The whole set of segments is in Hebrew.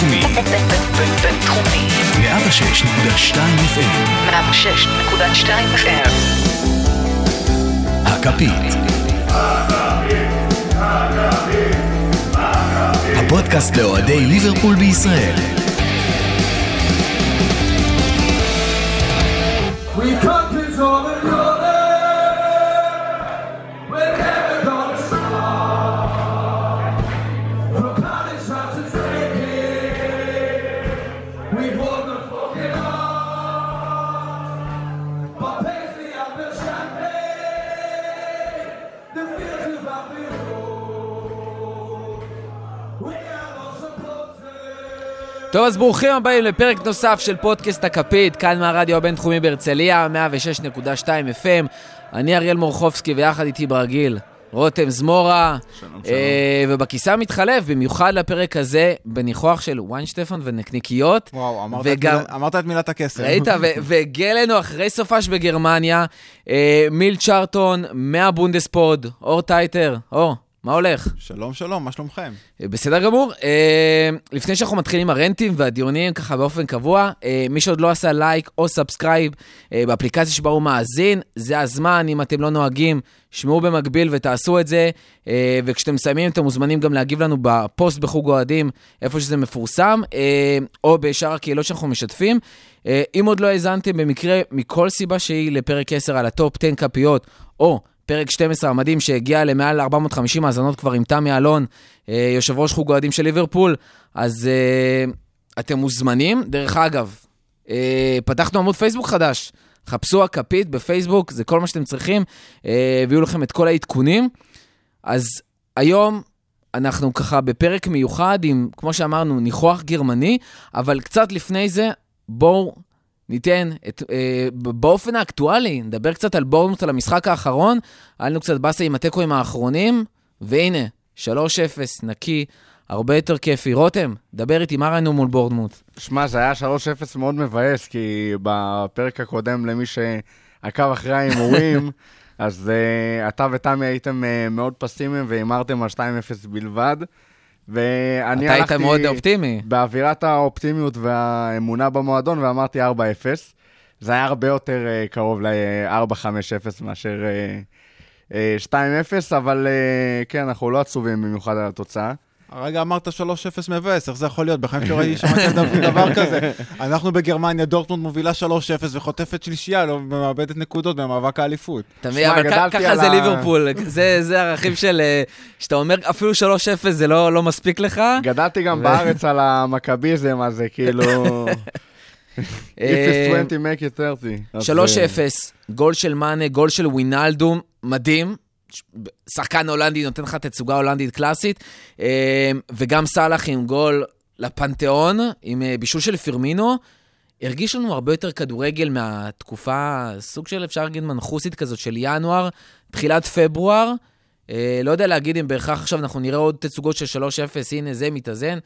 בינתחומי. בינתחומי. 106.2 FM. הכפית. הפודקאסט לאוהדי ליברפול בישראל. We come to the טוב, אז ברוכים הבאים לפרק נוסף של פודקאסט הכפית, כאן מהרדיו הבינתחומי בהרצליה, 106.2 FM. אני אריאל מורחובסקי, ויחד איתי ברגיל רותם זמורה. שלום, שלום. ובכיסא מתחלף, במיוחד לפרק הזה, בניחוח של וואן שטפן ונקניקיות. וואו, אמרת את מילת הכסף. ראית, והגיע לנו אחרי סופש בגרמניה, מיל צ'רטון, מהבונדספוד, אור טייטר, אור. מה הולך? שלום, שלום, מה שלומכם? בסדר גמור. לפני שאנחנו מתחילים עם הרנטים והדיונים, ככה באופן קבוע, מי שעוד לא עשה לייק או סאבסקרייב באפליקציה שבה הוא מאזין, זה הזמן, אם אתם לא נוהגים, שמעו במקביל ותעשו את זה, וכשאתם מסיימים, אתם מוזמנים גם להגיב לנו בפוסט בחוג אוהדים, איפה שזה מפורסם, או בשאר הקהילות שאנחנו משתפים. אם עוד לא האזנתם, במקרה, מכל סיבה שהיא לפרק 10 על הטופ 10 קפיות, או פרק 12 המדהים שהגיע למעל 450 האזנות כבר עם תמי אלון, יושב ראש חוג אוהדים של ליברפול, אז אתם מוזמנים. דרך אגב, פתחנו עמוד פייסבוק חדש, חפשו הכפית בפייסבוק, זה כל מה שאתם צריכים, הביאו לכם את כל העדכונים. אז היום אנחנו ככה בפרק מיוחד עם, כמו שאמרנו, ניחוח גרמני, אבל קצת לפני זה בואו ניתן את, באופן האקטואלי, נדבר קצת על בורנות, על המשחק האחרון, עלינו קצת בסה עם הטקויים האחרונים, והנה, 3-0, נקי, הרבה יותר כיפי. רותם, דבר איתי, מה ראינו מול בורנות? שמע, זה היה 3-0 מאוד מבאס, כי בפרק הקודם, למי שעקב אחרי האימורים, אז אתה וטמי הייתם מאוד פסימיים, ואימרתם על 2-0 בלבד, ואני הלכתי באווירת האופטימיות והאמונה במועדון, ואמרתי 4-0. זה היה הרבה יותר קרוב ל-4-5-0 מאשר 2-0, אבל כן, אנחנו לא עצובים במיוחד על התוצאה. הרגע אמרת 3-0 מבאס, איך זה יכול להיות? בחיים שלא ראיתי שמעתי דבר כזה. אנחנו בגרמניה, דורטמונד מובילה 3-0 וחוטפת שלישייה, לא מאבדת נקודות במאבק האליפות. אבל ככה זה ליברפול, זה הרכיב של, שאתה אומר אפילו 3-0 זה לא מספיק לך. גדלתי גם בארץ על המכביזם הזה, כאילו If it's 20, make it 30. 3-0, גול של מאנה, גול של ווינאלדום, מדהים. שחקן הולנדי נותן לך תצוגה הולנדית קלאסית, וגם סלח עם גול לפנתיאון, עם בישול של פירמינו. הרגיש לנו הרבה יותר כדורגל מהתקופה, סוג של אפשר להגיד מנחוסית כזאת של ינואר, תחילת פברואר. לא יודע להגיד אם בהכרח עכשיו אנחנו נראה עוד תצוגות של 3-0, הנה זה מתאזן,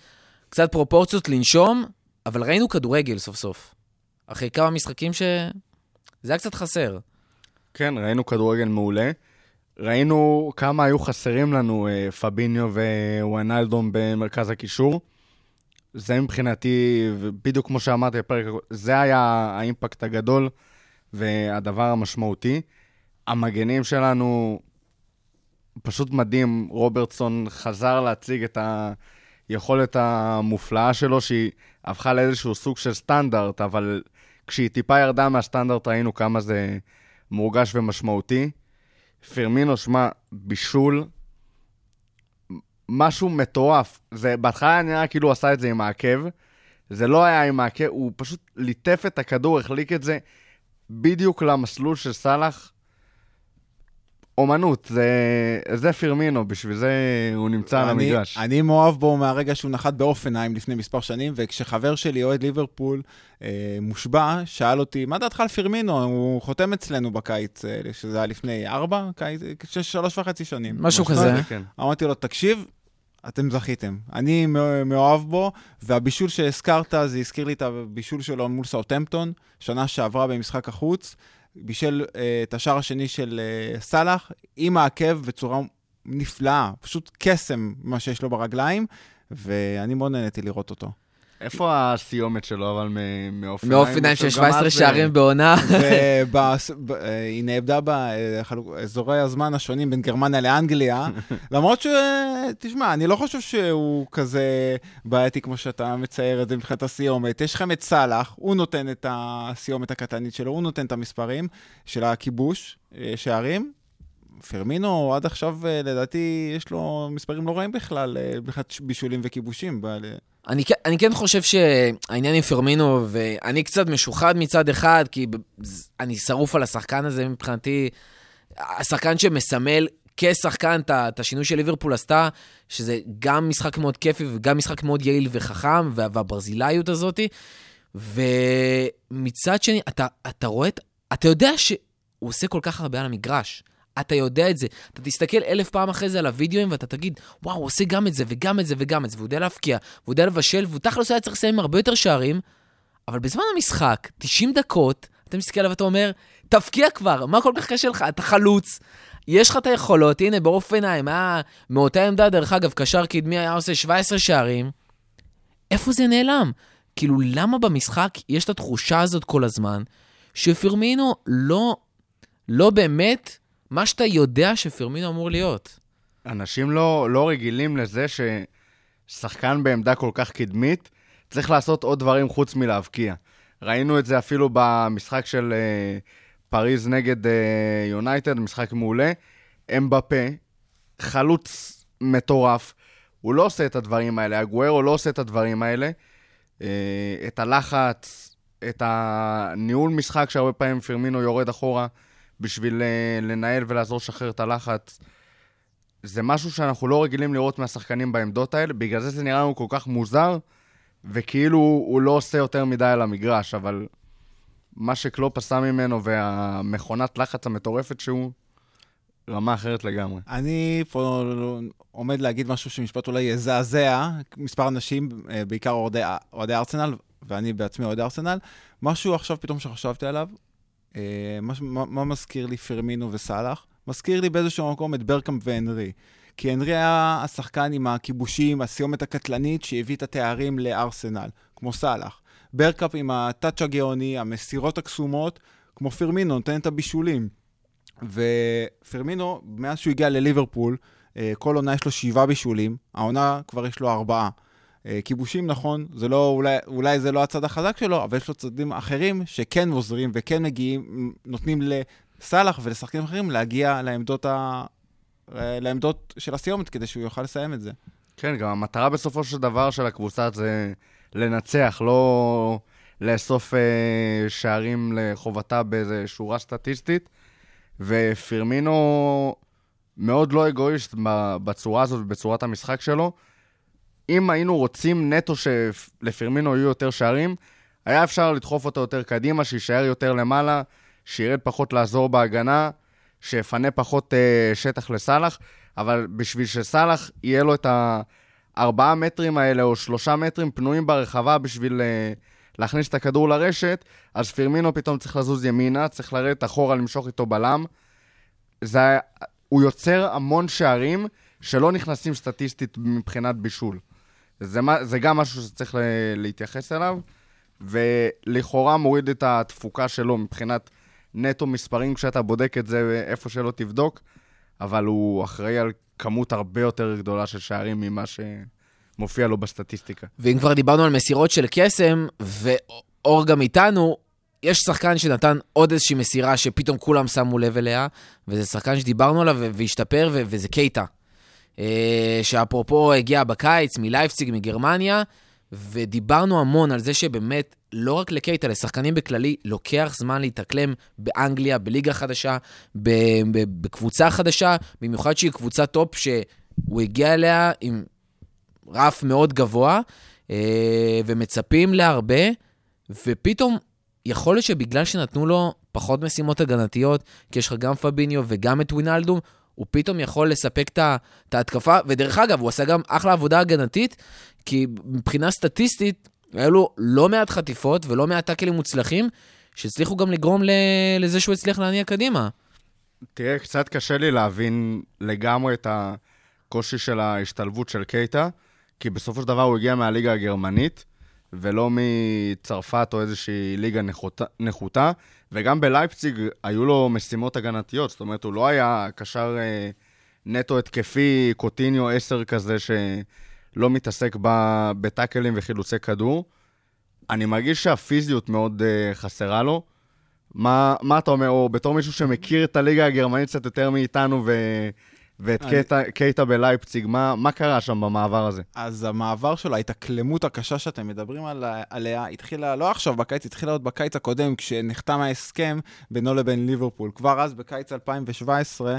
קצת פרופורציות לנשום, אבל ראינו כדורגל סוף סוף. אחרי כמה משחקים זה היה קצת חסר. כן, ראינו כדורגל מעולה. ראינו כמה היו חסרים לנו פאביניו וואנלדום במרכז הקישור. זה מבחינתי, בדיוק כמו שאמרתי בפרק, זה היה האימפקט הגדול והדבר המשמעותי. המגנים שלנו פשוט מדהים. רוברטסון חזר להציג את היכולת המופלאה שלו, שהיא הפכה לאיזשהו סוג של סטנדרט, אבל כשהיא טיפה ירדה מהסטנדרט ראינו כמה זה מורגש ומשמעותי. פירמינו, שמה, בישול, משהו מטורף. זה, בהתחלה נראה כאילו הוא עשה את זה עם העקב, זה לא היה עם העקב, הוא פשוט ליטף את הכדור, החליק את זה בדיוק למסלול של סלח. אומנות, זה פירמינו, בשביל זה הוא נמצא על המגרש. אני מאוהב בו מהרגע שהוא נחת באופנהיים לפני מספר שנים, וכשחבר שלי אוהד ליברפול מושבע, שאל אותי, מה דעתך על פירמינו? הוא חותם אצלנו בקיץ, שזה היה לפני 3.5 שנים. משהו כזה. אמרתי לו, תקשיב, אתם זכיתם. אני מאוהב בו, והבישול שהזכרת, זה הזכיר לי את הבישול שלו מול סאות'המפטון, שנה שעברה במשחק החוץ, בשל את השער השני של סלח, עם העקב בצורה נפלאה, פשוט קסם מה שיש לו ברגליים, ואני מאוד נהניתי לראות אותו. איפה הסיומת שלו, אבל מאופניים? מאופניים של 17 שערים בעונה. היא נאבדה באזורי הזמן השונים בין גרמניה לאנגליה, למרות ש... תשמע, אני לא חושב שהוא כזה בעייתי כמו שאתה מצייר את זה מבחינת הסיומת. יש לכם את סלח, הוא נותן את הסיומת הקטנית שלו, הוא נותן את המספרים של הכיבוש, שערים. פירמינו עד עכשיו לדעתי יש לו מספרים לא רעים בכלל, בכלל בישולים וכיבושים. אני כן חושב שהעניין עם פירמינו, ואני קצת משוחד מצד אחד, כי אני שרוף על השחקן הזה מבחינתי, השחקן שמסמל כשחקן את השינוי של ליברפול עשתה, שזה גם משחק מאוד כיפי וגם משחק מאוד יעיל וחכם, והברזילאיות הזאת, ומצד שני, אתה רואה, אתה יודע שהוא עושה כל כך הרבה על המגרש, אתה יודע את זה, אתה תסתכל 1,000 פעם אחרי זה על הוידאוים, ואתה תגיד, וואו, הוא עושה גם את זה, וגם את זה, וגם את זה, והוא יודע להפקיע, והוא יודע לבשל, והוא תכלס היה צריך לסיים הרבה יותר שערים, אבל בזמן המשחק, 90 דקות, אתה מסתכל עליו ואתה אומר, תפקיע כבר, מה כל כך קשה לך? אתה חלוץ, יש לך את היכולות, הנה, באופניים, מאותה עמדה, דרך אגב, קשר קדמי היה עושה 17 שערים, איפה זה נעלם? כאילו, למה במשחק יש את התחושה הזאת כל הזמן, שפירמינו לא באמת מה שאתה יודע שפירמינו אמור להיות. אנשים לא רגילים לזה ששחקן בעמדה כל כך קדמית, צריך לעשות עוד דברים חוץ מלהבקיע. ראינו את זה אפילו במשחק של פריז נגד יונייטד, משחק מעולה. אמבפה, חלוץ מטורף, הוא לא עושה את הדברים האלה, הגוארו לא עושה את הדברים האלה. את הלחץ, את הניהול משחק שהרבה פעמים פירמינו יורד אחורה, בשביל לנהל ולעזור לשחרר את הלחץ. זה משהו שאנחנו לא רגילים לראות מהשחקנים בעמדות האלה, בגלל זה נראה לנו כל כך מוזר, וכאילו הוא לא עושה יותר מדי על המגרש, אבל מה שקלופ עשה ממנו, והמכונת לחץ המטורפת שהוא, רמה אחרת לגמרי. אני פה עומד להגיד משהו שמשפט אולי יזעזע, מספר אנשים, בעיקר אוהדי ארסנל, ואני בעצמי אוהד ארסנל, משהו עכשיו פתאום שחשבתי עליו, מה מזכיר לי פירמינו וסלח? מזכיר לי באיזשהו מקום את ברקאם והנרי. כי הנרי היה השחקן עם הכיבושים, הסיומת הקטלנית שהביא את התארים לארסנל, כמו סלח. ברקאם עם הטאץ' הגאוני, המסירות הקסומות, כמו פירמינו, נותן את הבישולים. ופירמינו, מאז שהוא הגיע לליברפול, כל עונה יש לו 7 בישולים, העונה כבר יש לו 4. כיבושים, נכון, זה לא, אולי זה לא הצד החזק שלו, אבל יש לו צדים אחרים שכן עוזרים וכן מגיעים, נותנים לסלח ולשחקים אחרים להגיע לעמדות של הסיומת, כדי שהוא יוכל לסיים את זה. כן, גם המטרה בסופו של דבר של הקבוצה זה לנצח, לא לאסוף שערים לחובתה באיזו שורה סטטיסטית, ופירמינו מאוד לא אגואיסט בצורה הזאת, בצורת המשחק שלו. אם היינו רוצים נטו שלפירמינו יהיו יותר שערים, היה אפשר לדחוף אותו יותר קדימה, שישאר יותר למעלה, שירד פחות לעזור בהגנה, שיפנה פחות שטח לסלח, אבל בשביל שסלח יהיה לו את 4 מטרים האלה, או 3 מטרים פנויים ברחבה בשביל להכניס את הכדור לרשת, אז פירמינו פתאום צריך לזוז ימינה, צריך לרדת אחורה, למשוך איתו בלם. הוא יוצר המון שערים שלא נכנסים סטטיסטית מבחינת בישול. זה גם משהו שצריך להתייחס אליו, ולכאורה מוריד את התפוקה שלו מבחינת נטו מספרים, כשאתה בודק את זה איפה שלא תבדוק, אבל הוא אחראי על כמות הרבה יותר גדולה של שערים ממה שמופיע לו בסטטיסטיקה. ואם כבר דיברנו על מסירות של קסם, ואור גם איתנו, יש שחקן שנתן עוד איזושהי מסירה שפתאום כולם שמו לב אליה, וזה שחקן שדיברנו עליו והשתפר, וזה קייטה. שאפרופו הגיע בקיץ מלייפציג מגרמניה, ודיברנו המון על זה שבאמת לא רק לקייטה, לשחקנים בכללי לוקח זמן להתאקלם באנגליה, בליגה חדשה, בקבוצה חדשה, במיוחד שהיא קבוצה טופ שהוא הגיע אליה עם רף מאוד גבוה ומצפים לה הרבה, ופתאום יכול להיות שבגלל שנתנו לו פחות משימות הגנתיות, כי יש לך גם פאביניו וגם את ווינאלדום, הוא פתאום יכול לספק את ההתקפה, ודרך אגב, הוא עשה גם אחלה עבודה הגנתית, כי מבחינה סטטיסטית, היה לו לא מעט חטיפות, ולא מעט טאקלים מוצלחים, שהצליחו גם לגרום לזה שהוא הצליח להניע קדימה. תראה, קצת קשה לי להבין לגמרי את הקושי של ההשתלבות של קייטה, כי בסופו של דבר הוא הגיע מהליגה הגרמנית, ולא מצרפת או איזושהי ליגה נחותה, וגם בלייפציג היו לו משימות הגנתיות, זאת אומרת, הוא לא היה קשר נטו התקפי, קוטיניו 10 כזה, שלא מתעסק בטאקלים וחילוצי כדור. אני מרגיש שהפיזיות מאוד חסרה לו. מה אתה אומר, או בתור מישהו שמכיר את הליגה הגרמנית קצת יותר מאיתנו ואת קייטה בלייפציג, מה קרה שם במעבר הזה? אז המעבר שלו, ההתאקלמות הקשה שאתם מדברים עליה, התחילה לא עכשיו בקיץ, התחילה עוד בקיץ הקודם, כשנחתם ההסכם בינו לבין ליברפול. כבר אז בקיץ 2017,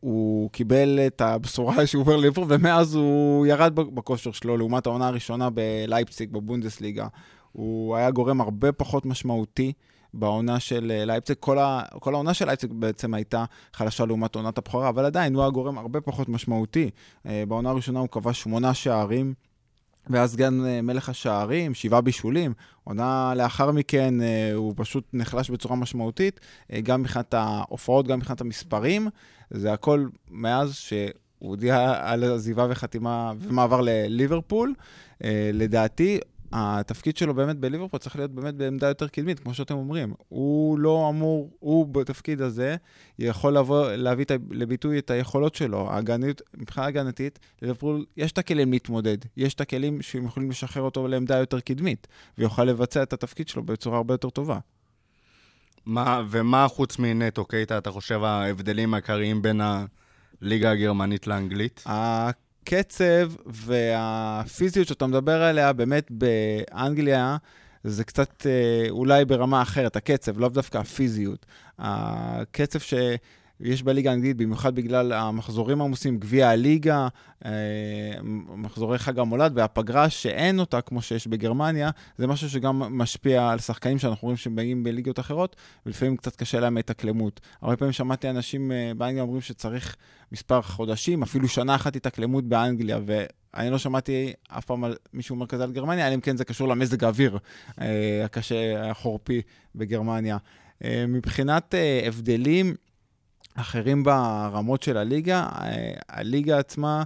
הוא קיבל את הבשורה שהוא עובר ליברפול, ומאז הוא ירד בכושר שלו, לעומת העונה הראשונה בלייפציג, בבונדסליגה. הוא היה גורם הרבה פחות משמעותי, בעונה של לייפציג, כל העונה של לייפציג בעצם הייתה חלשה לעומת עונת הבחורה, אבל עדיין הוא היה גורם הרבה פחות משמעותי. בעונה הראשונה הוא קבע 8 שערים, ואז גם מלך השערים, 7 בישולים, עונה לאחר מכן הוא פשוט נחלש בצורה משמעותית, גם מבחינת ההופעות, גם מבחינת המספרים, זה הכל מאז שהוא הודיע על עזיבה וחתימה ומעבר לליברפול, לדעתי, התפקיד שלו באמת בליברפול צריך להיות באמת בעמדה יותר קדמית, כמו שאתם אומרים. הוא לא אמור, הוא בתפקיד הזה יכול להביא לביטוי את היכולות שלו. מבחינה הגנתית, לליברפול יש את הכלים להתמודד, יש את הכלים שהם יכולים לשחרר אותו לעמדה יותר קדמית, ויוכל לבצע את התפקיד שלו בצורה הרבה יותר טובה. ומה חוץ מנטו, קייטה, אתה חושב ההבדלים העיקריים בין הליגה הגרמנית לאנגלית? הקצב והפיזיות שאתה מדבר עליה, באמת באנגליה, זה קצת אולי ברמה אחרת, הקצב, לא דווקא הפיזיות. הקצב שיש בליגה האנגלית, במיוחד בגלל המחזורים העמוסים, גביע הליגה, מחזורי חג המולד, והפגרה שאין אותה כמו שיש בגרמניה, זה משהו שגם משפיע על שחקנים שאנחנו רואים שבאים בליגות אחרות, ולפעמים קצת קשה להם את ההתאקלמות. הרבה פעמים שמעתי אנשים באנגליה אומרים שצריך מספר חודשים, אפילו שנה אחת התאקלמות באנגליה, ואני לא שמעתי אף פעם על מישהו אומר כזה על גרמניה, אלא כן זה קשור למזג האוויר הקשה, החורפי בגרמניה. מבחינת הבדלים אחרים ברמות של הליגה, הליגה עצמה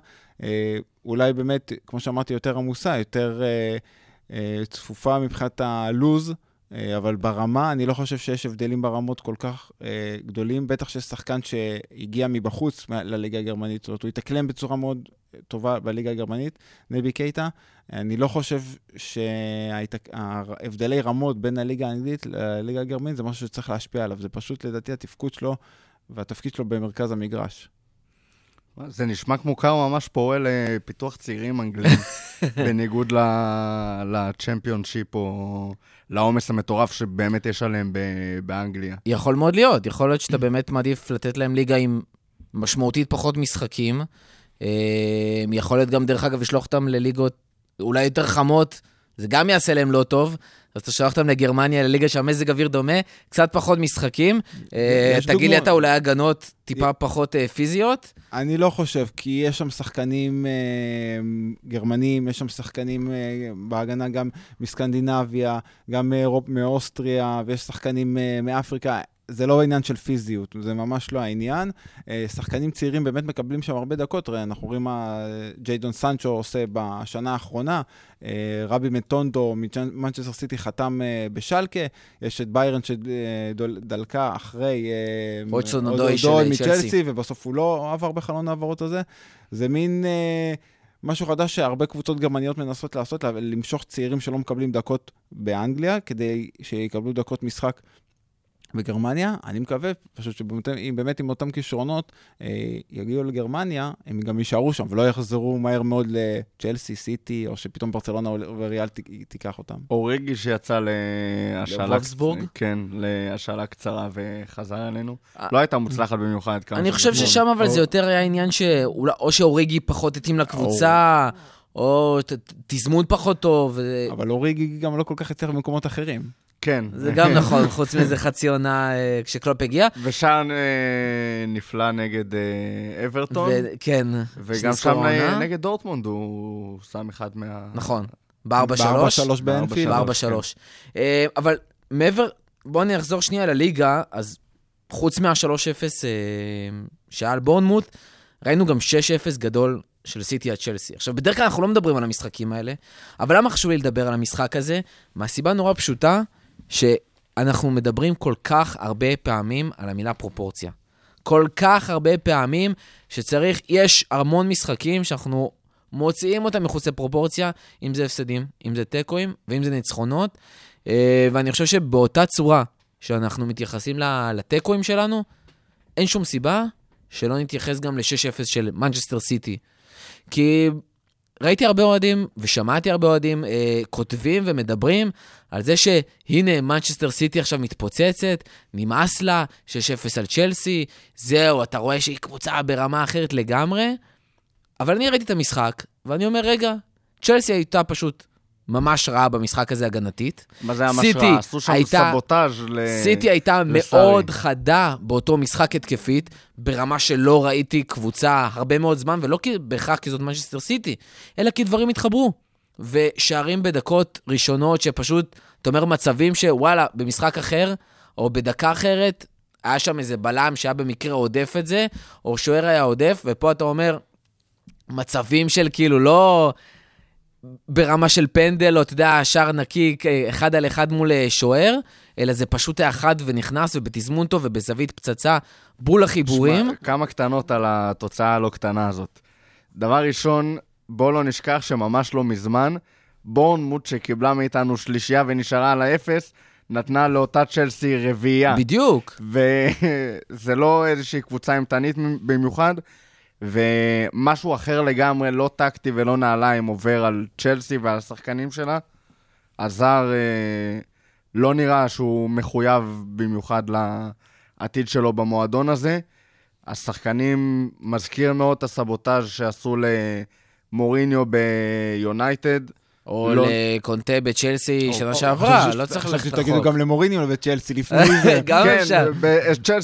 אולי באמת, כמו שאמרתי, יותר עמוסה, יותר צפופה מבחינת הלוז, אבל ברמה, אני לא חושב שיש הבדלים ברמות כל כך גדולים, בטח שיש שחקן שהגיע מבחוץ לליגה הגרמנית, הוא התאקלם בצורה מאוד טובה בליגה הגרמנית, נבי קייטה, אני לא חושב שההבדלי רמות בין הליגה האנגלית לליגה הגרמנית, זה משהו שצריך להשפיע עליו, זה פשוט לדעתי התפקוד שלו, והתפקיד שלו במרכז המגרש. זה נשמע כמו קאו ממש פועל לפיתוח צעירים אנגלים, בניגוד לצ'מפיונשיפ או לעומס המטורף שבאמת יש עליהם באנגליה. יכול מאוד להיות, יכול להיות שאתה באמת מעדיף לתת להם ליגה עם משמעותית פחות משחקים, יכול להיות גם דרך אגב לשלוח אותם לליגות אולי יותר חמות, זה גם יעשה להם לא טוב, אז אתה שלחתם לגרמניה, לליגה שהמזג אוויר דומה, קצת פחות משחקים, תגיד לי אתה אולי הגנות טיפה פחות פיזיות? אני לא חושב, כי יש שם שחקנים גרמנים, יש שם שחקנים בהגנה גם מסקנדינביה, גם מאוסטריה, ויש שחקנים מאפריקה, זה לא העניין של פיזיות, זה ממש לא העניין. שחקנים צעירים באמת מקבלים שם הרבה דקות, אנחנו רואים מה ג'יידון סנצ'ו עושה בשנה האחרונה, רבי מטונדו ממנצ'סטר סיטי חתם בשלקה, יש את ביירן שדלקה אחרי רויצ'ון אודוי מצ'לסי, ובסוף הוא לא עבר בחלון העברות הזה, זה מין משהו חדש שהרבה קבוצות גרמניות מנסות לעשות, למשוך צעירים שלא מקבלים דקות באנגליה, כדי שיקבלו דקות משחק בגרמניה. אני מקווה פשוט שבאמת עם אותם כישרונות יגיעו לגרמניה, הם גם יישארו שם ולא יחזרו מהר מאוד לצ'לסי, סיטי, או שפתאום ברצלונה וריאל תיקח אותם. אוריגי שיצא לוולפסבורג, כן, להשאלה קצרה וחזר אלינו, לא הייתה מוצלחת במיוחד. אני חושב ששם אבל זה יותר היה עניין או שאוריגי פחות התאים לקבוצה, או תזמון פחות טוב. אבל אוריגי גם לא כל כך יצליח במקומות אחרים. כן. זה גם נכון, חוץ מזה חצי עונה כשקלופ הגיע. ושם נפלא נגד אברטון. כן. וגם שם נגד דורטמונד הוא שם אחד מה... נכון, ב-4-3 באנפילד. ב-4-3. אבל מעבר, בואו נחזור שנייה לליגה, אז חוץ מה-3-0 שעל בורנמוט, ראינו גם 6-0 גדול של סיטי עד צ'לסי. עכשיו, בדרך כלל אנחנו לא מדברים על המשחקים האלה, אבל למה חשוב לי לדבר על המשחק הזה? מהסיבה נורא פשוטה, שאנחנו מדברים כל כך הרבה פעמים על המילה פרופורציה. כל כך הרבה פעמים שצריך, יש המון משחקים שאנחנו מוציאים אותם מחוץ לפרופורציה, אם זה הפסדים, אם זה טקויים, ואם זה ניצחונות, ואני חושב שבאותה צורה שאנחנו מתייחסים לטקויים שלנו, אין שום סיבה שלא נתייחס גם ל-6-0 של מנצ'סטר סיטי. כי ראיתי הרבה אוהדים, ושמעתי הרבה אוהדים, כותבים ומדברים על זה שהנה מנצ'סטר סיטי עכשיו מתפוצצת, נמאס לה, 6-0 על צ'לסי, זהו, אתה רואה שהיא קבוצה ברמה אחרת לגמרי, אבל אני ראיתי את המשחק, ואני אומר, רגע, צ'לסי הייתה פשוט ממש רעה במשחק הזה הגנתית. מה זה ממש רעה? עשו שם סבוטאז' לסארי. סיטי הייתה מאוד חדה באותו משחק התקפית, ברמה שלא ראיתי קבוצה הרבה מאוד זמן, ולא בהכרח כי זאת מנצ'סטר סיטי, אלא כי דברים התחברו. ושערים בדקות ראשונות שפשוט, אתה אומר מצבים שוואלה, במשחק אחר, או בדקה אחרת, היה שם איזה בלם שהיה במקרה עודף את זה, או שוער היה עודף, ופה אתה אומר, מצבים של כאילו לא... ברמה של פנדל, או אתה יודע, שער נקי, 1-1 מול שוער, אלא זה פשוט האחד ונכנס, ובתזמון טוב, ובזווית פצצה, בול החיבורים. שמה, כמה קטנות על התוצאה הלא קטנה הזאת. דבר ראשון, בואו לא נשכח שממש לא מזמן, בורנמוט שקיבלה מאיתנו שלישייה ונשארה על האפס, נתנה לאותה צ'לסי רביעייה. בדיוק. וזה לא איזושהי קבוצה אימתנית במיוחד, ומשהו אחר לגמרי, לא טקטי ולא נעליים, עובר על צ'לסי ועל השחקנים שלה. עזר לא נראה שהוא מחויב במיוחד לעתיד שלו במועדון הזה. השחקנים מזכיר מאוד את הסבוטאז' שעשו למוריניו ביונייטד. או לקונטה בצ'לסי שנה שעברה, לא צריך ללכת רחוק. תגידו גם למוריניו ובצ'לסי לפני זה. גם אפשר.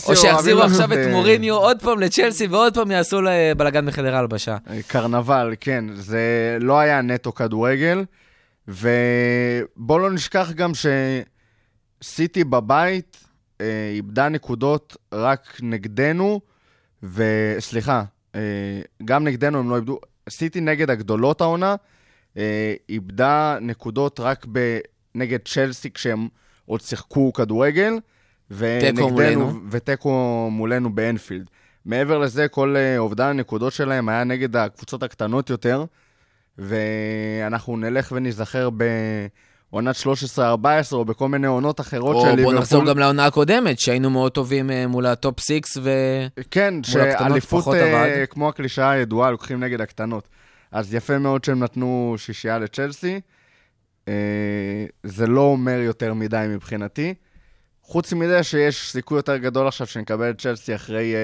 או שיחזירו עכשיו את מוריניו עוד פעם לצ'לסי, ועוד פעם יעשו לבלגן מחדר ההלבשה. קרנבל, כן. זה לא היה נטו כדורגל, ובואו לא נשכח גם שסיטי בבית איבדה נקודות רק נגדנו, וסליחה, גם נגדנו הם לא איבדו, סיטי נגד הגדולות העונה, איבדה נקודות רק נגד צ'לסי כשהם עוד שיחקו כדורגל, וטקו מולנו באנפילד. מעבר לזה, כל אובדן הנקודות שלהם היה נגד הקבוצות הקטנות יותר, ואנחנו נלך ונזכר בעונת 13-14 או בכל מיני עונות אחרות של ליברפול. או בוא נחזור גם לעונה הקודמת, שהיינו מאוד טובים מול הטופ 6 ומול הקטנות. כן, שאליפות כמו הקלישאה הידועה, לוקחים נגד הקטנות. אז יפה מאוד שהם נתנו שישייה לצ'לסי, זה לא אומר יותר מדי מבחינתי, חוץ מזה שיש סיכוי יותר גדול עכשיו שנקבל את צ'לסי אחרי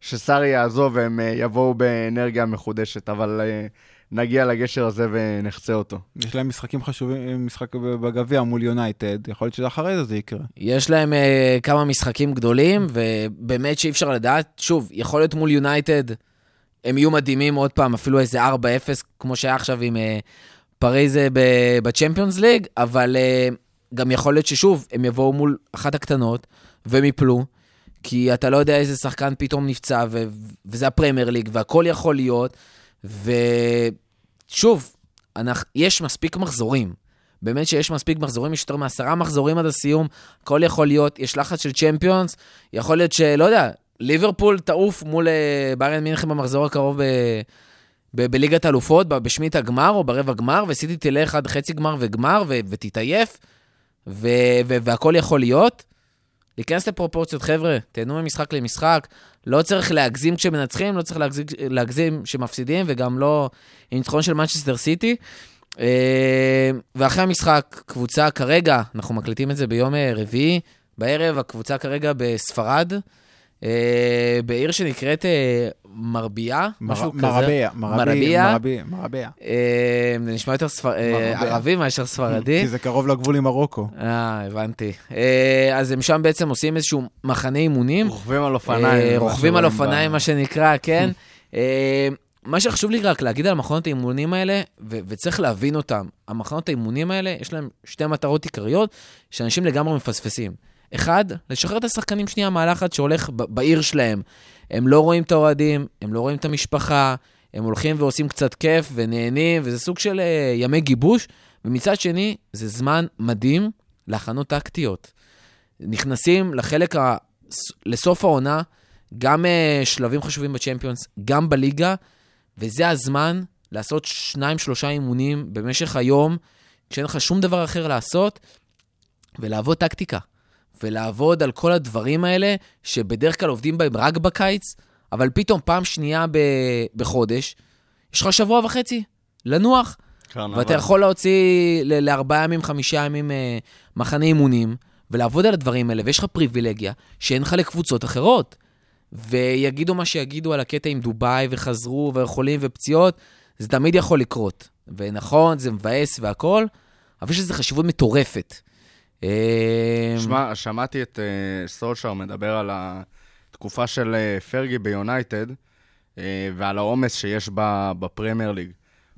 שסארי יעזוב והם יבואו באנרגיה מחודשת, אבל נגיע לגשר הזה ונחצה אותו. יש להם משחקים חשובים, משחק בגביע מול יונייטד, יכול להיות שאחרי זה יקרה. יש להם כמה משחקים גדולים, ובאמת שאי אפשר לדעת, שוב, יכול להיות מול יונייטד, הם יהיו מדהימים עוד פעם, אפילו איזה 4-0, כמו שהיה עכשיו עם פריז בצ'מפיונס ליג, אבל גם יכול להיות ששוב, הם יבואו מול אחת הקטנות, והם יפלו, כי אתה לא יודע איזה שחקן פתאום נפצע, וזה הפרמייר ליג, והכל יכול להיות, ושוב, יש מספיק מחזורים, באמת שיש מספיק מחזורים, יש יותר מ10 מחזורים עד הסיום, הכל יכול להיות, יש לחץ של צ'מפיונס, יכול להיות שלא יודע, ליברפול תעוף מול ביירן מינכן במחזור הקרוב בליגת האלופות, בשמית הגמר או ברבע גמר, וסיטי תלך עד חצי גמר וגמר, ותתעייף, והכל יכול להיות. להיכנס לפרופורציות, חבר'ה, תהנו ממשחק למשחק, לא צריך להגזים כשמנצחים, לא צריך להגזים כשמפסידים, וגם לא עם ניצחון של מנצ'סטר סיטי. ואחרי המשחק, קבוצה כרגע, אנחנו מקליטים את זה ביום רביעי, בערב, הקבוצה כרגע בספרד, בעיר שנקראת מרבייה, משהו כזה. מרבייה. זה נשמע יותר ערבי מאשר ספרדי. כי זה קרוב לגבול עם מרוקו. הבנתי. אז הם שם בעצם עושים איזשהו מחנה אימונים. רוכבים על אופניים. רוכבים על אופניים, מה שנקרא, כן. מה שחשוב לי רק להגיד על המחנות האימונים האלה, וצריך להבין אותם, המחנות האימונים האלה, יש להם שתי מטרות עיקריות, שאנשים לגמרי מפספסים. אחד, לשחרר את השחקנים שנייה מהלחץ שהולך בעיר שלהם. הם לא רואים את האוהדים, הם לא רואים את המשפחה, הם הולכים ועושים קצת כיף ונהנים, וזה סוג של ימי גיבוש, ומצד שני, זה זמן מדהים להכנות טקטיות. נכנסים לחלק, לסוף העונה, גם שלבים חשובים בצ'מפיונס, גם בליגה, וזה הזמן לעשות 2-3 אימונים במשך היום, כשאין לך שום דבר אחר לעשות, ולעבוד טקטיקה, ולעבוד על כל הדברים האלה, שבדרך כלל עובדים בהם רק בקיץ, אבל פתאום פעם שנייה בחודש, יש לך שבוע וחצי, לנוח, ואתה יכול להוציא לארבעה ימים, 5 ימים מחנה אימונים, ולעבוד על הדברים האלה, ויש לך פריבילגיה, שאין לך לקבוצות אחרות, ויגידו מה שיגידו על הקטע עם דובאי, וחזרו, וחולים ופציעות, זה תמיד יכול לקרות, ונכון, זה מבאס והכל, אבל יש לזה חשיבות מטורפת. שמעתי את סולשר מדבר על התקופה של פרגי ביונייטד, ועל העומס שיש בפרמייר ליג.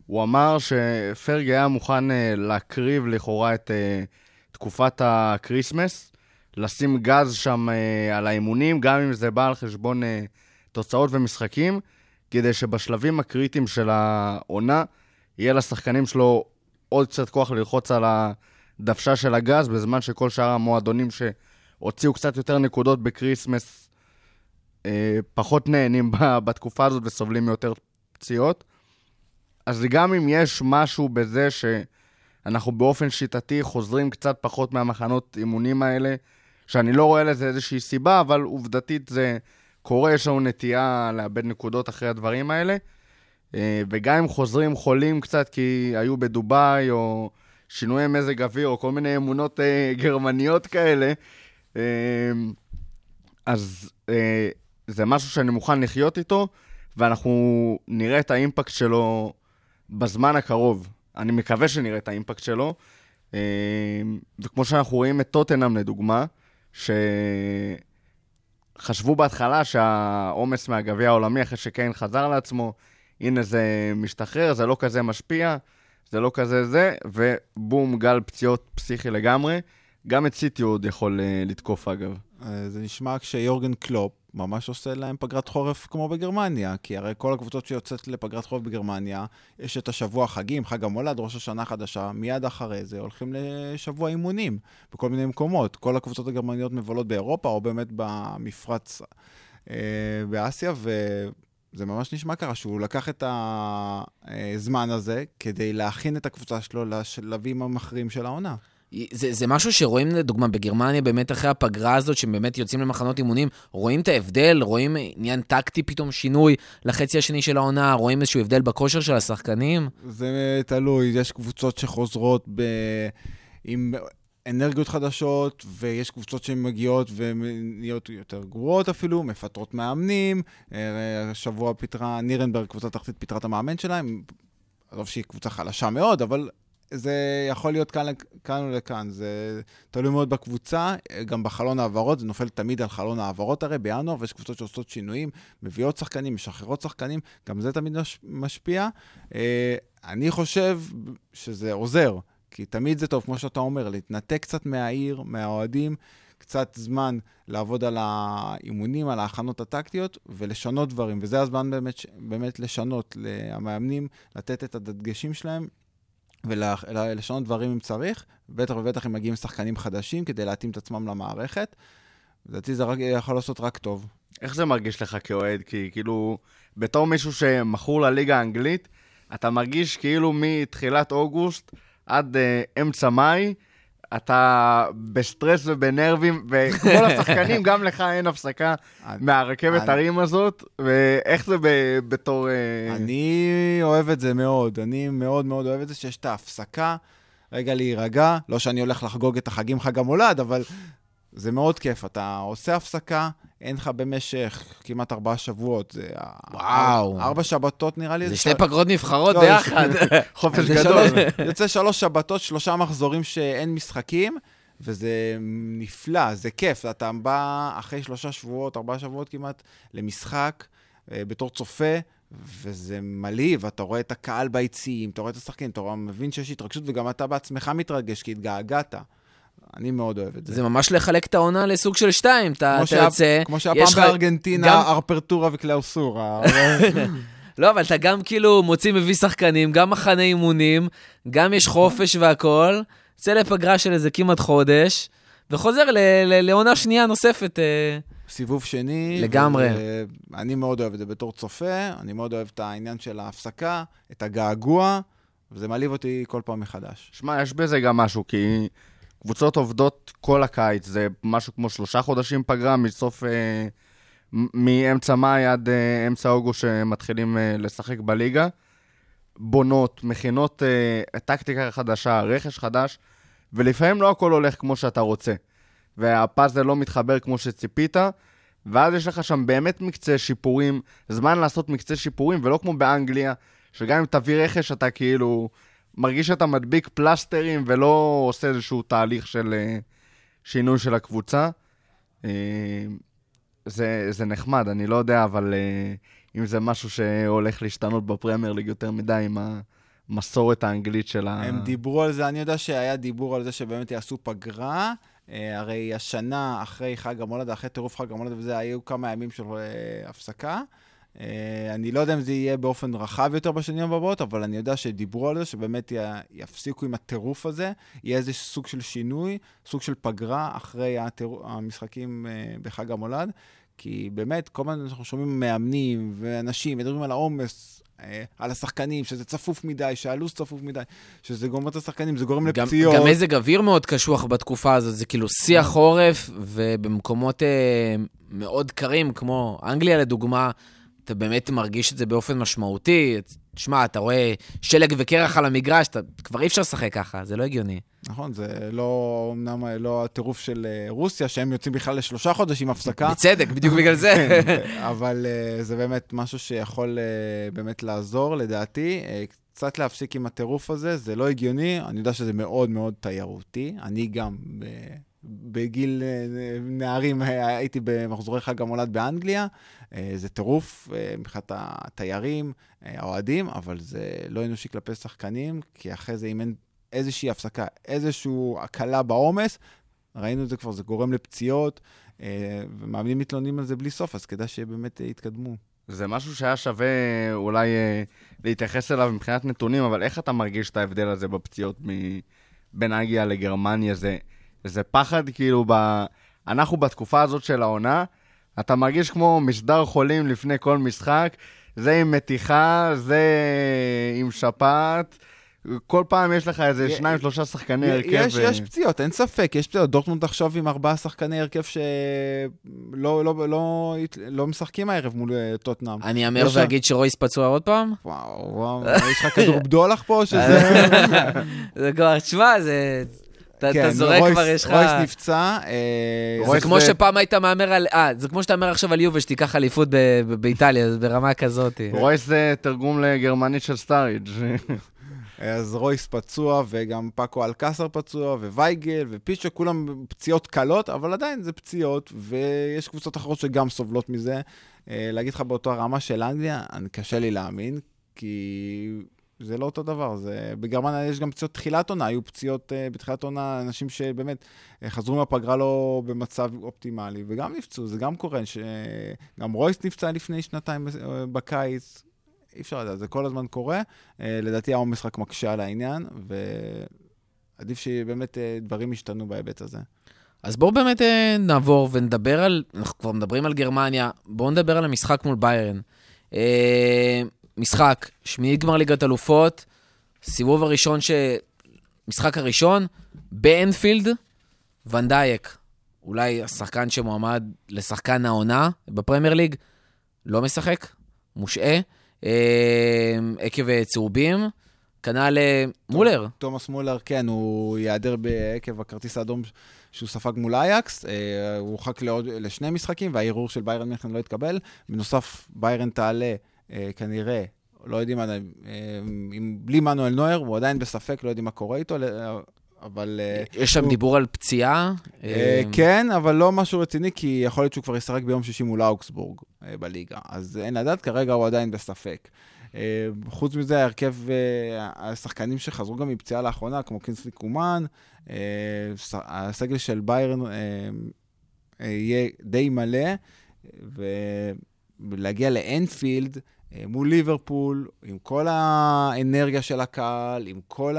הוא אמר שפרגי היה מוכן להקריב לכאורה את תקופת הקריסמס, לשים גז שם על האימונים, גם אם זה בא על חשבון תוצאות ומשחקים, כדי שבשלבים הקריטיים של העונה, יהיה לשחקנים שלו עוד קצת כוח ללחוץ על הדפשה של הגז, בזמן שכל שאר המועדונים שהוציאו קצת יותר נקודות בקריסמס, פחות נהנים בתקופה הזאת וסובלים מיותר פציעות. אז גם אם יש משהו בזה שאנחנו באופן שיטתי חוזרים קצת פחות מהמחנות אימונים האלה, שאני לא רואה לזה איזושהי סיבה, אבל עובדתית זה קורה, יש לנו נטייה לאבד נקודות אחרי הדברים האלה, וגם אם חוזרים חולים קצת כי היו בדובאי או שינוי מזג אוויר או כל מיני אמונות גרמניות כאלה, אז זה משהו שאני מוכן לחיות איתו, ואנחנו נראה את האימפקט שלו בזמן הקרוב. אני מקווה שנראה את האימפקט שלו, וכמו שאנחנו רואים את טוטנהאם לדוגמה, שחשבו בהתחלה שהעומס מהגביע העולמי אחרי שקיין חזר לעצמו, הנה זה משתחרר, זה לא כזה משפיע, זה לא כזה זה, ובום, גל פציעות פסיכי לגמרי. גם את סיטי עוד יכול לתקוף אגב. זה נשמע כשיורגן קלופ ממש עושה להם פגרת חורף כמו בגרמניה, כי הרי כל הקבוצות שיוצאת לפגרת חורף בגרמניה, יש את השבוע חגים, חג המולד, ראש השנה חדשה, מיד אחרי זה הולכים לשבוע אימונים, בכל מיני מקומות. כל הקבוצות הגרמניות מבלות באירופה, או באמת במפרץ באסיה, זה ממש נשמע ככה, שהוא לקח את הזמן הזה כדי להכין את הקבוצה שלו לשלבים המכריעים של העונה. זה משהו שרואים, לדוגמה, בגרמניה, באמת אחרי הפגרה הזאת, שבאמת יוצאים למחנות אימונים, רואים את ההבדל, רואים עניין טקטי פתאום שינוי לחצי השני של העונה, רואים איזשהו הבדל בכושר של השחקנים? זה תלוי, יש קבוצות שחוזרות עם אנרגיות חדשות, ויש קבוצות שהן מגיעות ונהיות יותר גרועות אפילו, מפטרות מאמנים, השבוע פיטרה נירנברג, קבוצה תחתית פיטרת המאמן שלהם, לא שהיא קבוצה חלשה מאוד, אבל זה יכול להיות כאן או לכאן, זה תלוי מאוד בקבוצה, גם בחלון העברות, זה נופל תמיד על חלון העברות הרי בינואר, ויש קבוצות שעושות שינויים, מביאות שחקנים, משחררות שחקנים, גם זה תמיד משפיע. אני חושב שזה עוזר, כי תמיד זה טוב, כמו שאתה אומר, להתנתק קצת מהעיר, מהאוהדים, קצת זמן לעבוד על האימונים, על ההכנות הטקטיות, ולשנות דברים, וזה הזמן באמת לשנות למאמנים, לתת את הדגשים שלהם, ולשנות דברים אם צריך, בטח ובטח אם מגיעים שחקנים חדשים, כדי להתאים את עצמם למערכת, לדעתי זה יכול לעשות רק טוב. איך זה מרגיש לך כאוהד? כי כאילו, בתור מישהו שמכור לליגה האנגלית, אתה מרגיש כאילו מתחילת אוגוסט, עד אמצע מאי, אתה בסטרס ובנרבים, וכל השחקנים, גם לך אין הפסקה מהרכבת הרים הזאת, ואיך זה בתור... אני אוהב את זה מאוד, אני מאוד מאוד אוהב את זה, שיש את ההפסקה, רגע להירגע, לא שאני הולך לחגוג את החגים חג המולד, אבל זה מאוד כיף, אתה עושה הפסקה, אין לך במשך כמעט 4 שבועות, זה 4 שבתות נראה לי. זה 2 פגרות נבחרות ביחד. חופש גדול. יוצא 3 שבתות, 3 מחזורים שאין משחקים, וזה נפלא, זה כיף. אתה בא אחרי 3 שבועות, 4 שבועות כמעט, למשחק בתור צופה, וזה מלהיב, אתה רואה את הקהל ביציעים, אתה רואה את השחקנים, אתה מבין שיש התרגשות, וגם אתה בעצמך מתרגש, כי התגעגעת. אני מאוד אוהב את זה. זה ממש לחלק את העונה לסוג של 2, אתה יוצא. כמו שהפעם בארגנטינה, ארפרטורה וקלאוסורה. לא, אבל אתה גם כאילו מוציא מביא שחקנים, גם מחנה אימונים, גם יש חופש והכל, יוצא לפגרה של איזה כמעט חודש, וחוזר לעונה שנייה נוספת. סיבוב שני. לגמרי. אני מאוד אוהב את זה בתור צופה, אני מאוד אוהב את העניין של ההפסקה, את הגעגוע, וזה מעליב אותי כל פעם מחדש. שמע, יש בזה גם משהו, כי קבוצות עובדות כל הקיץ, זה משהו כמו 3 חודשים פגרה, מסוף, מאמצע מאי עד אמצע אוגוסט שמתחילים לשחק בליגה, בונות, מכינות טקטיקה חדשה, רכש חדש, ולפעמים לא הכל הולך כמו שאתה רוצה, והפאזל לא מתחבר כמו שציפית, ואז יש לך שם באמת מקצה שיפורים, זמן לעשות מקצה שיפורים, ולא כמו באנגליה, שגם אם תביא רכש אתה כאילו מרגיש שאתה מדביק פלסטרים, ולא עושה איזשהו תהליך של שינוי של הקבוצה. זה נחמד, אני לא יודע, אבל אם זה משהו שהולך להשתנות בפרמייר ליג יותר מדי עם המסורת האנגלית של ה... הם דיברו על זה, אני יודע שהיה דיבור על זה שבאמת יעשו פגרה, הרי השנה אחרי חג המולד, אחרי טירוף חג המולד, וזה היו כמה ימים של הפסקה, אני לא יודע אם זה יהיה באופן רחב יותר בשנים הבאות, אבל אני יודע שדיברו על זה, שבאמת יפסיקו עם הטירוף הזה, יהיה איזה סוג של שינוי, סוג של פגרה אחרי המשחקים בחג המולד, כי באמת, כל הזמן אנחנו שומעים מאמנים ואנשים, מדברים על העומס, על השחקנים, שזה צפוף מדי, שהלוס צפוף מדי, שזה גורם את השחקנים, זה גורם לפציעות. גם איזה גביר מאוד קשוח בתקופה הזאת, זה כאילו שיא החורף, ובמקומות מאוד קרים, כמו אנגליה לדוגמה, אתה באמת מרגיש את זה באופן משמעותי, תשמע, אתה רואה שלג וקרח על המגרש, אתה כבר אי אפשר לשחק ככה, זה לא הגיוני. נכון, זה לא, אמנם לא הטירוף של רוסיה, שהם יוצאים בכלל ל3 חודשים הפסקה. בצדק, בדיוק בגלל זה. אבל זה באמת משהו שיכול באמת לעזור, לדעתי, קצת להפסיק עם הטירוף הזה, זה לא הגיוני, אני יודע שזה מאוד מאוד תיירותי, אני גם בגיל נערים הייתי במחזורי חג המולד באנגליה, זה טירוף מבחינת התיירים, האוהדים, אבל זה לא אנושי כלפי שחקנים, כי אחרי זה אם אין איזושהי הפסקה, איזושהי הקלה בעומס, ראינו את זה כבר, זה גורם לפציעות, ומאמנים מתלוננים על זה בלי סוף, אז כדאי שבאמת יתקדמו. זה משהו שהיה שווה אולי להתייחס אליו מבחינת נתונים, אבל איך אתה מרגיש את ההבדל הזה בפציעות בין אנגליה לגרמניה? זה פחד, כאילו, אנחנו בתקופה הזאת של העונה, אתה מרגיש כמו מסדר חולים לפני כל משחק, זה עם מתיחה, זה עם שפעת, כל פעם יש לך איזה 2-3 שחקני הרכב. יש פציעות, אין ספק, יש פציעות. דורטמונד עכשיו עם 4 שחקני הרכב שלא משחקים הערב מול טוטנאם. אני אמר ואגיד שרויס פצוע עוד פעם? וואו, יש לך כדור בדולח פה שזה... זה כבר, תשמע, זה... אתה זורק כבר, יש לך... רויס נפצע. זה כמו שפעם היית מאמר על... זה כמו שאתה אמר עכשיו על יובה, שתיקח חליפות באיטליה, ברמה כזאת. רויס זה תרגום לגרמנית של סטאריג'. אז רויס פצוע, וגם פאקו אלקסר פצוע, ווייגל, ופיצ'ו, כולם פציעות קלות, אבל עדיין זה פציעות, ויש קבוצות אחרות שגם סובלות מזה. להגיד לך באותה רמה של אנגליה, קשה לי להאמין, כי... זה לא אותו דבר, בגרמניה יש גם פציעות תחילת עונה, היו פציעות בתחילת עונה, אנשים שבאמת חזרו מהפגרה לא במצב אופטימלי, וגם נפצעו, זה גם קורה, גם רויס נפצע לפני 2 בקיץ, אי אפשר לדעת, זה כל הזמן קורה, לדעתי העומס רק מקשה על העניין, ועדיף שבאמת דברים השתנו בהיבט הזה. אז בואו באמת נעבור ונדבר על, אנחנו כבר מדברים על גרמניה, בואו נדבר על המשחק מול ביירן. משחק, שמינית גמר ליגת אלופות, סיבוב הראשון משחק הראשון, באנפילד, ון דייק, אולי השחקן שמועמד לשחקן העונה בפרמייר ליג, לא משחק, מושעה, עקב צהובים, כנ"ל מולר. תומאס מולר, כן, הוא ייעדר בעקב הכרטיס האדום שהוא ספג מול אייקס, הוא הורחק לשני משחקים, והעירור של ביירן מינכן לא התקבל, בנוסף ביירן תעלה, כנראה, לא יודעים עדיין, בלי מנואל נויר, הוא עדיין בספק, לא יודעים מה קורה איתו, אבל... יש שם דיבור על פציעה? כן, אבל לא משהו רציני, כי יכול להיות שהוא כבר ישחק ביום שישי מול אוגסבורג בליגה, אז אין לדעת, כרגע הוא עדיין בספק. חוץ מזה, הרכב השחקנים שחזרו גם מפציעה לאחרונה, כמו קינסלי קומן, הסגל של ביירן יהיה די מלא, ולהגיע לאנפילד, מול ליברפול, עם כל האנרגיה של הקהל, עם כל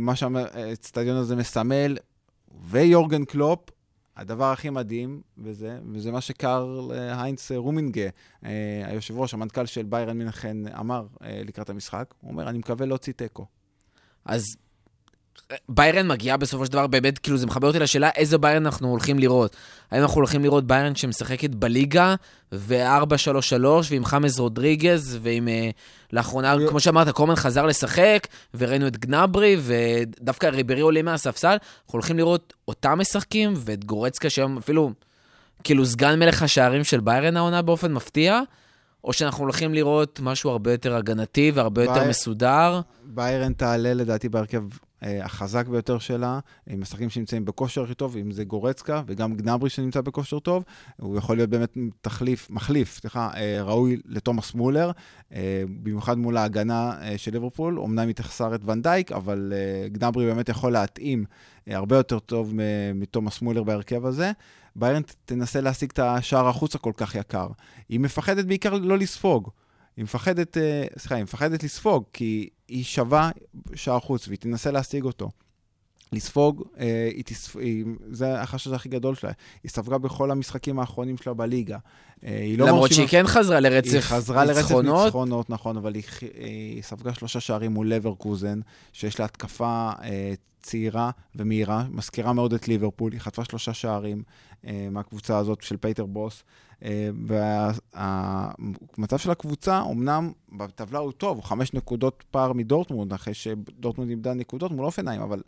מה שהסטדיון הזה מסמל, ויורגן קלופ, הדבר הכי מדהים בזה, וזה מה שקרל היינץ רומינגה, היושב ראש, המנכ"ל של ביירן מינכן, אמר לקראת המשחק, הוא אומר, אני מקווה להוציא טקו. אז ביירן מגיעה בסופו של דבר, באמת, כאילו זה מחבר אותי לשאלה, איזה ביירן אנחנו הולכים לראות? האם אנחנו הולכים לראות ביירן שמשחקת בליגה, ו-4-3-3, ועם חמאס רודריגז, ועם, לאחרונה, כמו שאמרת, קומן חזר לשחק, וראינו את גנברי, ודווקא ריברי עולה מהספסל, אנחנו הולכים לראות אותם משחקים, ואת גורצקה, שהיום אפילו, כאילו סגן מלך השערים של ביירן העונה באופן מפתיע, או שאנחנו הולכים לראות משהו הרבה יותר הגנתי, והרבה יותר מסודר. ביירן תעלה, לדעתי, בהרכב החזק ביותר שלה, עם משחקים שנמצאים בכושר הכי טוב, אם זה גורצקה, וגם גנברי שנמצא בכושר טוב, הוא יכול להיות באמת מחליף, ראוי לתומאס מולר, במיוחד מול ההגנה של ליברפול, אמנם היא תחסר את ונדייק, אבל גנברי באמת יכול להתאים הרבה יותר טוב מתומאס מולר בהרכב הזה. ביירן תנסה להשיג את השער החוץ הכל כך יקר. היא מפחדת בעיקר לא לספוג. היא מפחדת לספוג, כי היא שווה שער חוץ, והיא תנסה להשיג אותו. לספוג, זה החשש הכי גדול שלה. היא ספגה בכל המשחקים האחרונים שלה בליגה. למרות שהיא כן חזרה לרצף ניצחונות. היא חזרה לרצף ניצחונות, נכון, אבל היא ספגה 3 שערים מול לברקוזן, שיש לה התקפה צעירה ומהירה, מזכירה מאוד את ליברפול, היא חטפה 3 שערים מהקבוצה הזאת של פייטר בוס, והמצב של הקבוצה, אמנם בטבלה הוא טוב, הוא 5 נקודות פער מדורטמונד, אחרי שדורטמונד נמדד נקודות מול אופנהיים, אבל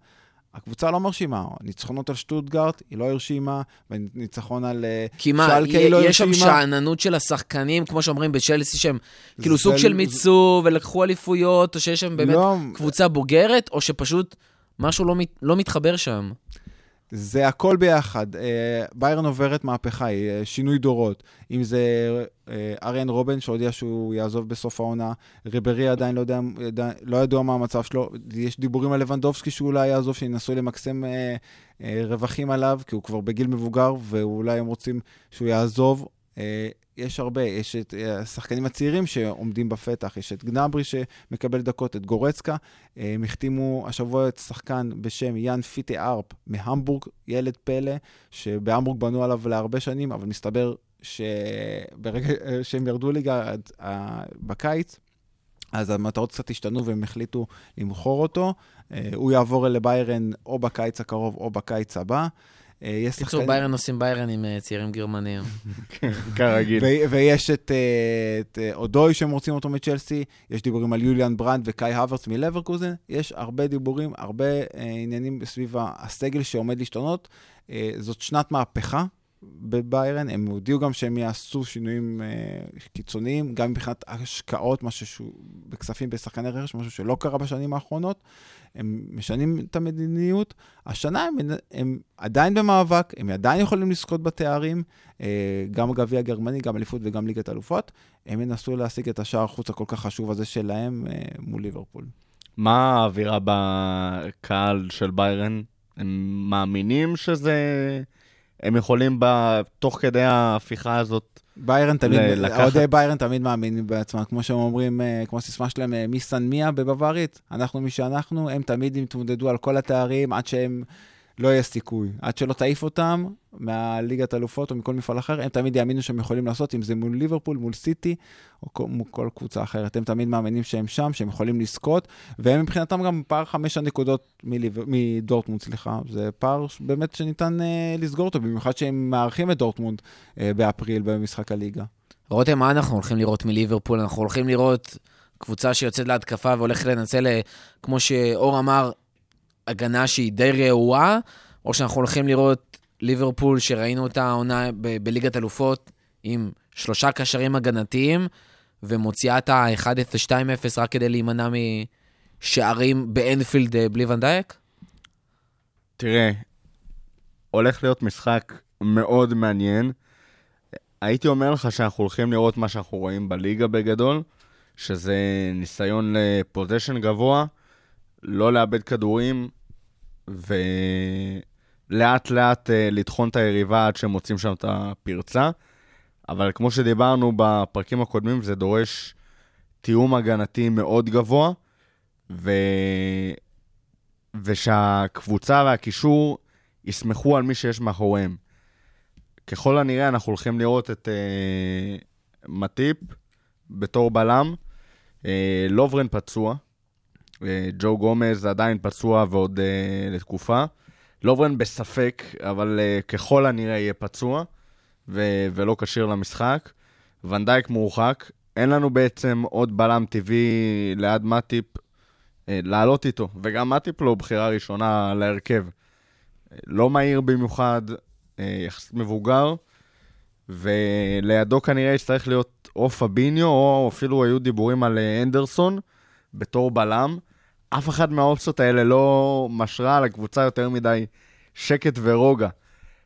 הקבוצה לא מרשימה, ניצחונות על שטוטגרט, היא לא הרשימה, וניצחון על שלקה היא לא הרשימה. יש שם שעננות של השחקנים, כמו שאומרים בצ'לסי, שהם כאילו סוג של מיצוב, ולקחו אליפויות, או שיש שם באמת קבוצה בוגרת, או שפשוט משהו לא מתחבר שם. זה הכל ביחד. ביירן עוברת מהפכה, שינוי דורות. אם זה אריאן רובן, שהודיע שהוא יעזוב בסוף העונה, ריברי עדיין לא ידוע מה המצב שלו, יש דיבורים על לבנדובסקי שאולי יעזוב, שינסו למקסם רווחים עליו, כי הוא כבר בגיל מבוגר, ואולי הם רוצים שהוא יעזוב. יש הרבה, יש את השחקנים הצעירים שעומדים בפתח, יש את גנברי שמקבל דקות, את גורצקה, הם החתימו השבוע את שחקן בשם יאן פיטי ארפ מהמבורג, ילד פלא, שבהמבורג בנו עליו להרבה שנים, אבל מסתבר שברגע שהם ירדו ליגה בקיץ, אז המטרות קצת השתנו והם החליטו למחור אותו, הוא יעבור לביירן או בקיץ הקרוב או בקיץ הבא, קיצור, ביירן עושים ביירן עם צעירים גרמניים. כרגיל. ויש את אודוי שהם רוצים אותו מצ'לסי, יש דיבורים על יוליאן ברנד וקאי הוורץ מלברקוזן, יש הרבה דיבורים, הרבה עניינים בסביב הסגל שעומד להשתנות. זאת שנת מהפכה בביירן, הם הודיעו גם שהם יעשו שינויים קיצוניים, גם מבחינת השקעות, משהו בכספים בשחקני רכש, משהו שלא קרה בשנים האחרונות, הם משנים את המדיניות, השנה הם עדיין במאבק, הם עדיין יכולים לזכות בתארים, גם הגביע הגרמני, גם אליפות וגם ליגת אלופות, הם ינסו להשיג את השער החוץ הכל כך חשוב הזה שלהם מול ליברפול. מה האווירה בקהל של ביירן? הם מאמינים שזה... הם יכולים תוך כדי ההפיכה הזאת לקחת. העודי ביירן תמיד מאמינים בעצמם, כמו שהם אומרים, כמו הסיסמה שלהם, מי סנמיה בבווארית, אנחנו מי שאנחנו, הם תמיד התמודדו על כל התארים, עד שהם לא יהיה סיכוי, עד שלא תעיף אותם מהליגת אלופות או מכל מפעל אחר, הם תמיד יאמינו שהם יכולים לעשות, אם זה מול ליברפול, מול סיטי, או מול כל קבוצה אחרת, הם תמיד מאמינים שהם שם, שהם יכולים לזכות, והם מבחינתם גם פער 5 הנקודות מדורטמונד, סליחה, זה פער באמת שניתן לסגור אותו, במיוחד שהם מערכים את דורטמונד באפריל במשחק הליגה. רותם, מה אנחנו הולכים לראות מליברפול? אנחנו הולכים לראות קבוצה שיוצאת להתקפה והולכת לנצל, כמו שאור אמר, הגנה שהיא די ראויה, או שאנחנו הולכים לראות ליברפול שראינו אותה העונה בליגת אלופות עם 3 קשרים הגנתיים, ומוציאה את ה-1-0-2-0 רק כדי להימנע משערים באנפילד בלי ונדייק? תראה, הולך להיות משחק מאוד מעניין. הייתי אומר לך שאנחנו הולכים לראות מה שאנחנו רואים בליגה בגדול, שזה ניסיון לפוזישן גבוה, לא לאבד כדורים, ולאט לאט לטחון את היריבה עד שמוצאים שם את הפרצה. אבל כמו שדיברנו בפרקים הקודמים, זה דורש תיאום הגנתי מאוד גבוה, ושהקבוצה והקישור יסמכו על מי שיש מאחוריהם. ככל הנראה אנחנו הולכים לראות את מטיפ בתור בלם, לוברן פצוע, ג'ו גומז עדיין פצוע ועוד לתקופה, לוברן בספק, אבל ככל הנראה יהיה פצוע, ולא קשיר למשחק, ונדייק מורחק, אין לנו בעצם עוד בלם טבעי ליד מטיפ לעלות איתו, וגם מטיפ לא בחירה ראשונה להרכב, לא מהיר במיוחד, יחסית מבוגר, ולידו כנראה יצטרך להיות או פאביניו, או אפילו היו דיבורים על אנדרסון, בתור בלם. אף אחד מהאופציות האלה לא משרה על הקבוצה יותר מדי שקט ורוגע.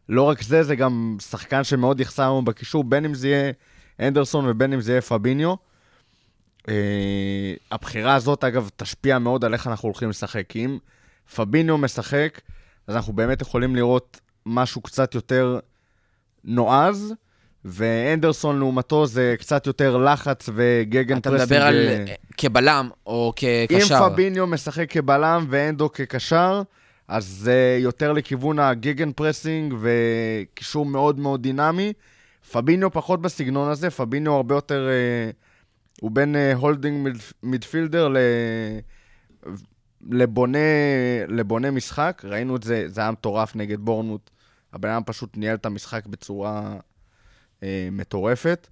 לא רק זה, זה גם שחקן שמאוד יחסר לנו בקישור, בין אם זה יהיה אנדרסון ובין אם זה יהיה פאביניו. הבחירה הזאת, אגב, תשפיע מאוד על איך אנחנו הולכים לשחק. כי אם פאביניו משחק, אז אנחנו באמת יכולים לראות משהו קצת יותר נועז, ואנדרסון לעומתו זה קצת יותר לחץ וגגן פרסינג. אתה מדבר על כבלם או כקשר. אם פאביניו משחק כבלם ואנדו כקשר, אז זה יותר לכיוון הגגן פרסינג וקישור מאוד מאוד דינמי. פאביניו פחות בסגנון הזה, פאביניו הרבה יותר, הוא בין הולדינג מידפילדר לבונה משחק. ראינו את זה, זה היה מטורף נגד בורנות. הבן אדם פשוט ניהל את המשחק בצורה מטורפת.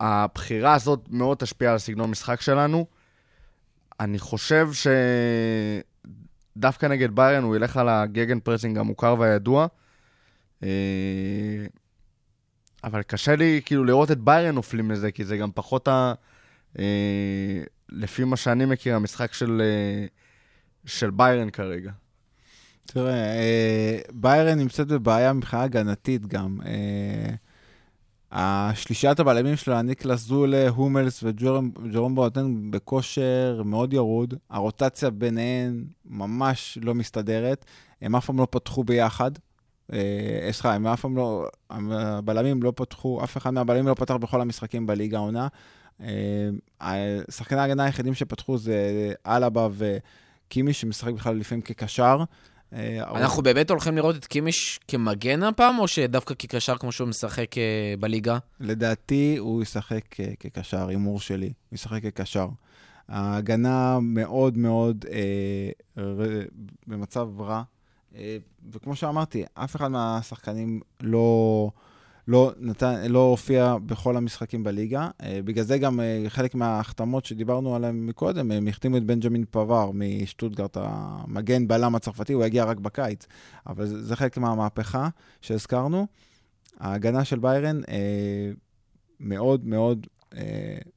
הבחירה הזאת מאוד תשפיע על סגנון משחק שלנו. אני חושב שדווקא נגד ביירן הוא ילך על הגגן פרסינג המוכר והידוע, אבל קשה לי כאילו לראות את ביירן נופלים לזה, כי זה גם פחות לפי מה שאני מכיר המשחק של ביירן כרגע. תראה, ביירן נמצאת בבעיה מבחינה הגנתית גם. השלישיית הבלמים שלה, ניקלס זולה, הומלס וג'רום בואטנג בכושר מאוד ירוד. הרוטציה ביניהן ממש לא מסתדרת. הם אף פעם לא פתחו ביחד. סליחה, הם אף פעם לא, הבלמים לא פתחו, אף אחד מהבלמים לא פתח בכל המשחקים בליגה העונה. שחקני ההגנה היחידים שפתחו זה אלאבה וקימיש, שמשחק בכלל לפעמים כקשר. אנחנו באמת הולכים לראות את קימיש כמגן הפעם, או שדווקא כקשר כמו שהוא משחק בליגה? לדעתי הוא ישחק כקשר, אימור שלי, הוא ישחק כקשר. ההגנה מאוד מאוד במצב רע, וכמו שאמרתי, אף אחד מהשחקנים לא הופיע בכל המשחקים בליגה, בגלל זה גם חלק מההחתמות שדיברנו עליהם מקודם, הם החתימו את בנג'מין פוואר משטוטגרט, המגן בלם הצרפתי, הוא הגיע רק בקיץ, אבל זה חלק מהמהפכה שהזכרנו. ההגנה של ביירן מאוד מאוד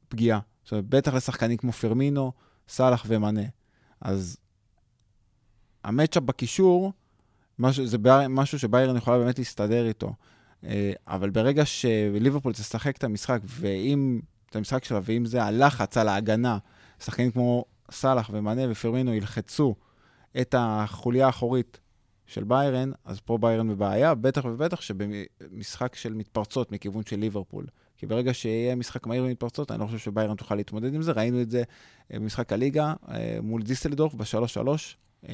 פגיעה, זאת אומרת, בטח לשחקנים כמו פרמינו, סלח ומנה, אז המאצ'אפ בקישור, זה משהו שביירן יכולה באמת להסתדר איתו, אבל ברגע שליברפול תשחק את המשחק, ואם את המשחק שלה, ואם זה הלחץ על ההגנה, שחקנים כמו סלח ומנה ופרמינו ילחצו את החוליה האחורית של ביירן, אז פה ביירן בבעיה, בטח ובטח שבמשחק של מתפרצות מכיוון של ליברפול. כי ברגע שיהיה משחק מהיר ומתפרצות, אני לא חושב שביירן תוכל להתמודד עם זה. ראינו את זה במשחק הליגה מול דיסלדורף ב-3-3,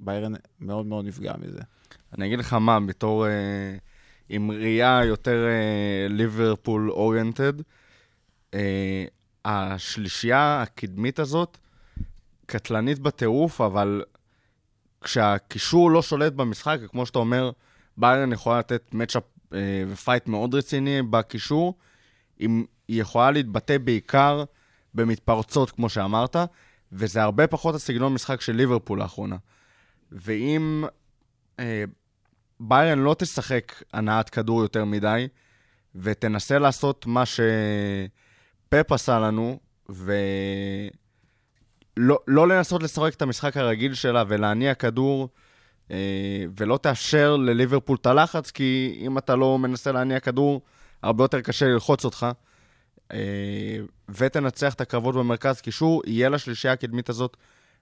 שביירן מאוד מאוד נפגע מזה. אני אגיד לך מה, בתור עם ראייה יותר ליברפול אוריינטד, השלישייה הקדמית הזאת קטלנית בטירוף, אבל כשהקישור לא שולט במשחק, כמו שאתה אומר, ביירן יכולה לתת מאצ'אפ ופייט מאוד רציני בקישור, היא יכולה להתבטא בעיקר במתפרצות, כמו שאמרת, וזה הרבה פחות הסגנון משחק של ליברפול האחרונה. ואם ביירן לא תשחק הנעת כדור יותר מדי, ותנסה לעשות מה שפפ עשה לנו, ולא לנסות לשחק את המשחק הרגיל שלה, ולהניע כדור, ולא תאפשר לליברפול את הלחץ, כי אם אתה לא מנסה להניע כדור, הרבה יותר קשה ללחוץ אותך, ותנצח את הקרבות במרכז קישור, יהיה לשלישייה הקדמית הזאת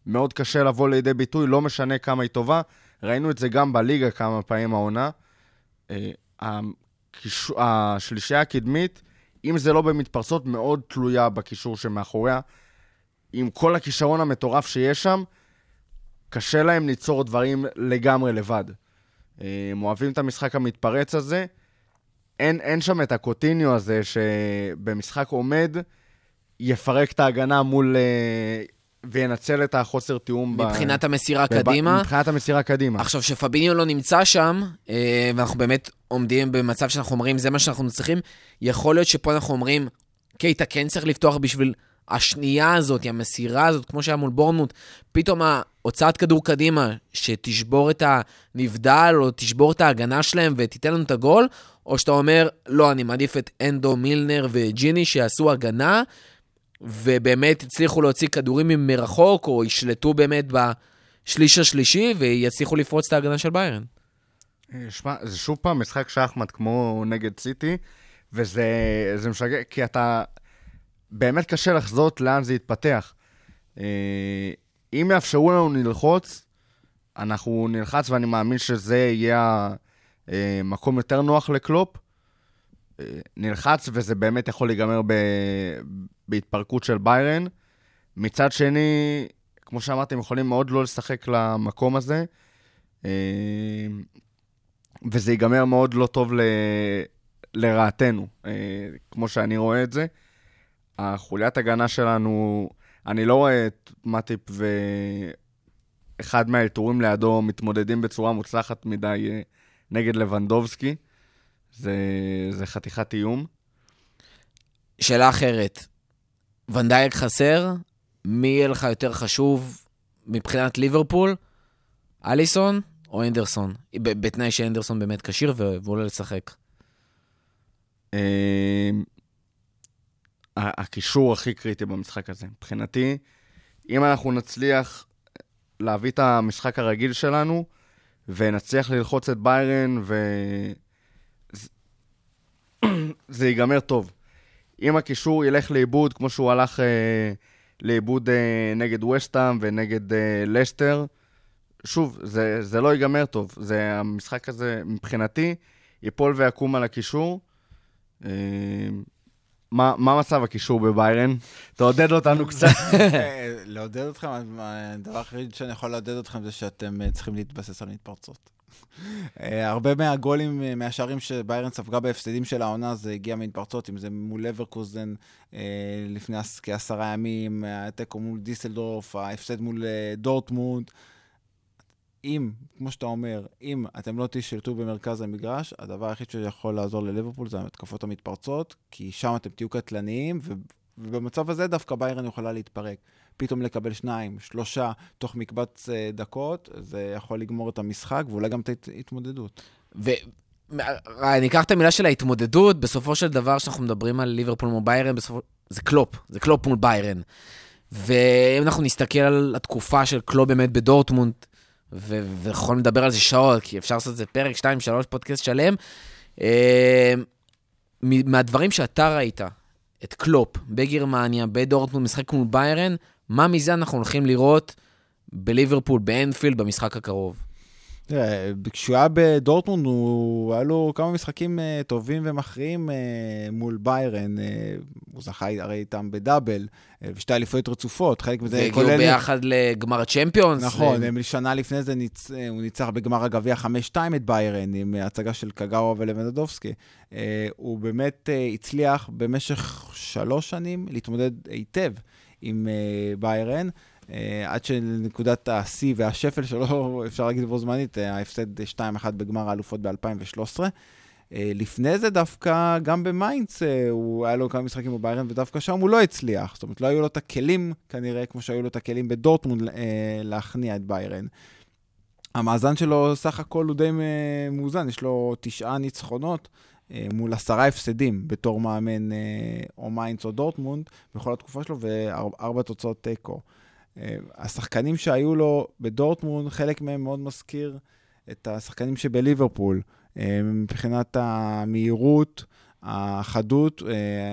מאוד קשה לבוא לידי ביטוי, לא משנה כמה היא טובה, ראינו את זה גם בליגה כמה פעמים העונה, השלישייה הקדמית, אם זה לא במתפרצות, מאוד תלויה בקישור שמאחוריה. עם כל הכישרון המטורף שיש שם, קשה להם ליצור דברים לגמרי לבד. הם אוהבים את המשחק המתפרץ הזה, אין שם את הקוטיניו הזה שבמשחק עומד, יפרק את ההגנה מול, וינצל את החוסר תיאום. מבחינת המסירה קדימה. מבחינת המסירה קדימה. עכשיו שפביניו לא נמצא שם, ואנחנו באמת עומדים במצב שאנחנו אומרים, זה מה שאנחנו צריכים, יכול להיות שפה אנחנו אומרים, קייטה כן צריך לפתוח בשביל השנייה הזאת, המסירה הזאת, כמו שהיה מול בורנמוט, פתאום הוצאת כדור קדימה, שתשבור את הנבדל, או תשבור את ההגנה שלהם, ותיתן לנו את הגול, או שאתה אומר, לא, אני מעדיף את אנדו, מילנר וג'יני, שיעשו הגנה, ובאמת הצליחו להוציא כדורים מרחוק, או ישלטו באמת בשליש השלישי, ויצליחו לפרוץ את ההגנה של ביירן. שמה, זה שוב פעם משחק שחמט, כמו נגד סיטי, וזה משגע, כי אתה... באמת קשה לחזות לאן זה יתפתח. אם יאפשרו לנו נלחוץ, אנחנו נלחץ, ואני מאמין שזה יהיה מקום יותר נוח לקלופ. נלחץ, וזה באמת יכול להיגמר בהתפרקות של ביירן. מצד שני, כמו שאמרתי, הם יכולים מאוד לא לשחק למקום הזה, וזה ייגמר מאוד לא טוב לרעתנו, כמו שאני רואה את זה. החוליית הגנה שלנו, אני לא רואה את מטיפ ואחד מהאלתורים לידו מתמודדים בצורה מוצלחת מדי נגד לבנדובסקי. זה חתיכת איום. שאלה אחרת, ונדייק חסר, מי יהיה לך יותר חשוב מבחינת ליברפול? אליסון או אנדרסון? בתנאי שאנדרסון באמת קשיר ועולה לשחק. הקישור הכי קריטי במשחק הזה. מבחינתי, אם אנחנו נצליח להביא את המשחק הרגיל שלנו, ונצליח ללחוץ את ביירן, זה ייגמר טוב. אם הקישור ילך לאיבוד, כמו שהוא הלך לאיבוד נגד וסטהאם ונגד לסטר, שוב, זה לא ייגמר טוב. המשחק הזה, מבחינתי, ייפול ויקום על הקישור. מה מצב הקישור בביירן? תעודד אותנו קצת. לעודד אתכם, הדבר הכי שאני יכול לעודד אתכם זה שאתם צריכים להתבסס על מתפרצות. הרבה מהגולים, מהשערים שביירן ספגה בהפסדים של העונה, זה הגיע מהתפרצות, אם זה מול לברקוזן לפני כ-10 ימים, התיקו מול דיסלדורף, ההפסד מול דורטמונד. אם, כמו שאתה אומר, אם אתם לא תשלטו במרכז המגרש, הדבר היחיד שיכול לעזור לליברפול זה התקפות המתפרצות, כי שם אתם תהיו קטלניים, ובמצב הזה דווקא ביירן יכולה להתפרק. פתאום לקבל 2-3 תוך מקבץ דקות, זה יכול לגמור את המשחק, ואולי גם את ההתמודדות. אני אקח את המילה של ההתמודדות, בסופו של דבר שאנחנו מדברים על ליברפול מול ביירן, זה קלופ מול ביירן. ואם אנחנו נסתכל על התקופה של קלופ באמת בדורטמונד, ויכולים לדבר על זה שעות, כי אפשר לעשות את זה פרק 2-3 פודקאסט שלם. מהדברים שאתה ראית, את קלופ, בגרמניה, בדורטמונד, משחק מול ביירן, מה מזה אנחנו הולכים לראות בליברפול, באנפילד, במשחק הקרוב? כשהוא היה בדורטמונד, היה לו כמה משחקים טובים ומכריעים מול ביירן, הוא זכה הרי איתם בדאבל, ושתי אליפויות רצופות, חלק מזה... והגיעו ביחד לגמר צ'מפיונס. נכון, שנה לפני זה הוא ניצח בגמר הגביע 5-2 את ביירן, עם הצגה של קגאווה ולבנדובסקי. הוא באמת הצליח במשך 3 שנים להתמודד היטב עם ביירן, עד שנקודת ה-C והשפל שלו, אפשר להגיד בו זמנית, ההפסד 2-1 בגמר האלופות ב-2013. לפני זה דווקא, גם במיינץ, הוא היה לו כמה משחקים בביירן, ודווקא שם הוא לא הצליח. זאת אומרת, לא היו לו את הכלים, כנראה, כמו שהיו לו את הכלים בדורטמונד להכניע את ביירן. המאזן שלו, סך הכל, הוא די מאוזן. יש לו 9 ניצחונות. מול 10 הפסדים בתור מאמן או מיינץ או דורטמונד, בכל התקופה שלו, ו4 תוצאות תיקו. השחקנים שהיו לו בדורטמונד, חלק מהם מאוד מזכיר את השחקנים שבליברפול, מבחינת המהירות, החדות,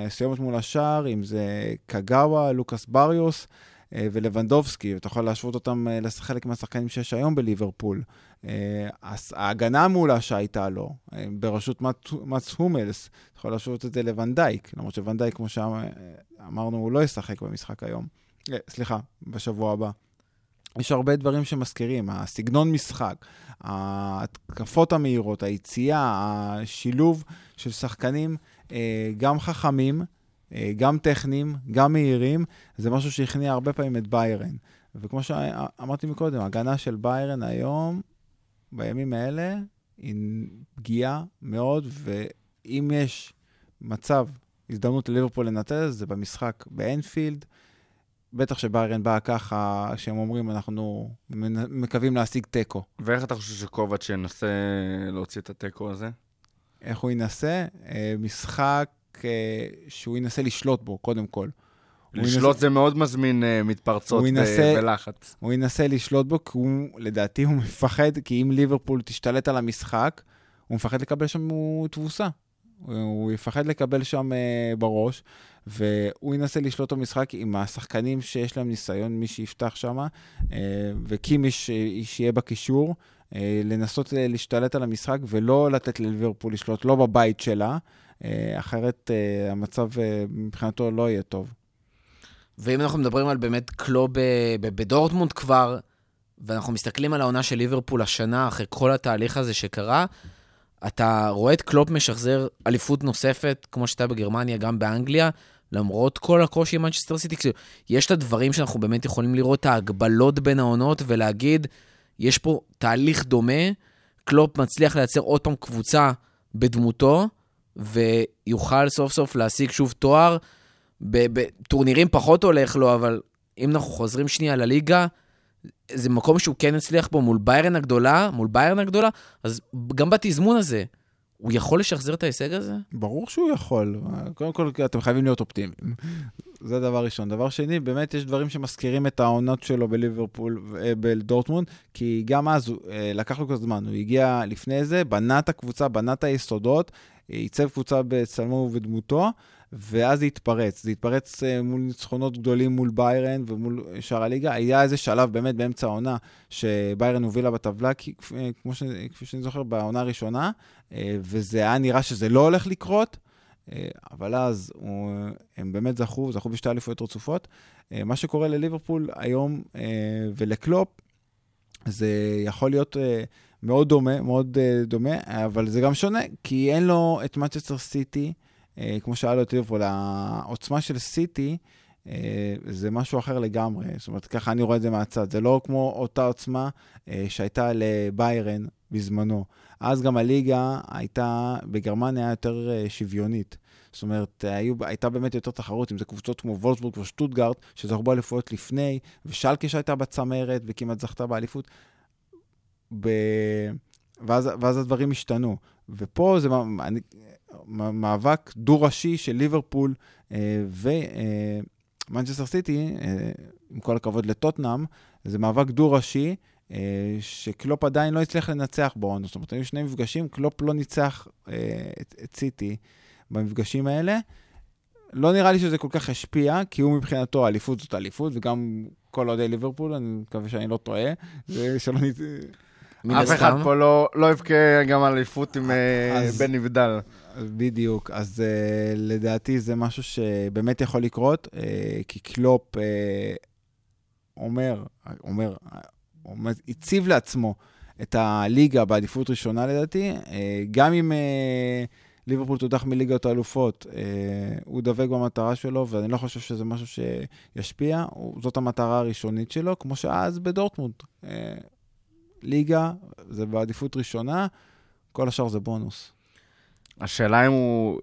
סיומת מול השאר, אם זה קגאווה, לוקאס בריוס, ולוונדובסקי, אתה יכול להשוות אותם לחלק מהשחקנים שיש היום בליברפול. ההגנה המעולה שהייתה לו, בראשות מאץ הומלס, אתה יכול להשוות את זה לוונדייק, למרות שוונדייק, כמו שאמרנו, הוא לא ישחק במשחק היום. סליחה, בשבוע הבא. יש הרבה דברים שמזכירים, הסגנון משחק, ההתקפות המהירות, היציאה, השילוב של שחקנים, גם חכמים, גם טכניים, גם מהירים, זה משהו שהכניע הרבה פעמים את ביירן. וכמו שאמרתי מקודם, ההגנה של ביירן היום, בימים האלה, היא פגיעה מאוד, ואם יש מצב, הזדמנות לליברפול לנטל, זה במשחק באנפילד, בטח שביירן באה ככה, שהם אומרים, אנחנו מקווים להשיג טקו. ואיך אתה חושב שקובץ' ינסה להוציא את הטקו הזה? איך הוא ינסה? משחק שהוא ינסה לשלוט בו, קודם כל. לשלוט זה מאוד מזמין מתפרצות ולחץ. הוא ינסה לשלוט בו, כי לדעתי הוא מפחד, כי אם ליברפול תשתלט על המשחק, הוא מפחד לקבל שם תבוסה. הוא יפחד לקבל שם בראש, והוא ינסה לשלוט במשחק עם השחקנים שיש להם ניסיון, מי שיפתח שם, וקים שיהיה בקישור, לנסות להשתלט על המשחק, ולא לתת לליברפול לשלוט, לא בבית שלה, אחרת המצב מבחינתו לא יהיה טוב. ואם אנחנו מדברים על באמת קלוב בדורטמונד כבר, ואנחנו מסתכלים על העונה של ליברפול השנה, אחרי כל התהליך הזה שקרה, אתה רואה את קלופ משחזר אליפות נוספת, כמו שאתה בגרמניה, גם באנגליה, למרות כל הקושי עם מנצ'סטר סיטי. יש את הדברים שאנחנו באמת יכולים לראות, ההגבלות בין העונות, ולהגיד, יש פה תהליך דומה, קלופ מצליח לייצר עוד פעם קבוצה בדמותו, ויוכל סוף סוף להשיג שוב תואר, בטורנירים פחות הולך לו, אבל אם אנחנו חוזרים שנייה לליגה, זה מקום שהוא כן הצליח בו מול ביירן הגדולה, אז גם בתזמון הזה, הוא יכול לשחזר את ההישג הזה? ברור שהוא יכול. קודם כל, אתם חייבים להיות אופטימיים. זה דבר ראשון. דבר שני, באמת יש דברים שמזכירים את העונות שלו בליברפול, בדורטמונד, כי גם אז לקח לו כל זמן. הוא הגיע לפני זה, בנה את הקבוצה, בנה את היסודות, ייצב קבוצה בצלמו ובדמותו, ואז זה התפרץ מול ניצחונות גדולים מול ביירן ומול שער הליגה. היה איזה שלב באמת באמצע העונה שביירן הובילה בטבלה, כפי שאני זוכר, בעונה הראשונה, וזה היה נראה שזה לא הולך לקרות, אבל אז הם באמת זכו בשתי אליפויות רצופות. מה שקורה לליברפול היום ולקלופ, זה יכול להיות מאוד דומה, אבל זה גם שונה, כי אין לו את מנצ'סטר סיטי, כמו שאלו את ליברפול, העוצמה של סיטי, זה משהו אחר לגמרי, זאת אומרת, ככה אני רואה את זה מהצד, זה לא כמו אותה עוצמה שהייתה לביירן בזמנו, אז גם הליגה הייתה, בגרמניה יותר שוויונית, זאת אומרת, הייתה באמת יותר תחרות, אם זה קבוצות כמו וולסבורג ושטוטגרד, שזכו באליפויות לפני, ושלקה שהייתה בצמרת, וכמעט זכתה באליפות, ואז הדברים השתנו, ופה זה מאבק דו-ראשי של ליברפול ומנצ'סטר סיטי, עם כל הכבוד לטוטנאם, זה מאבק דו-ראשי שקלופ עדיין לא הצליח לנצח בעונה. זאת אומרת, היו שני מפגשים, קלופ לא ניצח את סיטי במפגשים האלה. לא נראה לי שזה כל כך השפיע, כי הוא מבחינתו אליפות זאת אליפות, וגם כל עודי ליברפול, אני מקווה שאני לא טועה, שלא ניצח. אף אחד פה לא יבכה גם על אליפות עם בן נבדל. בדיוק, אז לדעתי זה משהו שבאמת יכול לקרות, כי קלופ אומר, הציב לעצמו את הליגה בעדיפות ראשונה לדעתי, גם אם ליברפול תודח מליגת האלופות, הוא דבק במטרה שלו, ואני לא חושב שזה משהו שישפיע, זאת המטרה הראשונית שלו, כמו שאז בדורטמונד. ליגה, זה בעדיפות ראשונה, כל השאר זה בונוס. השאלה אם הוא,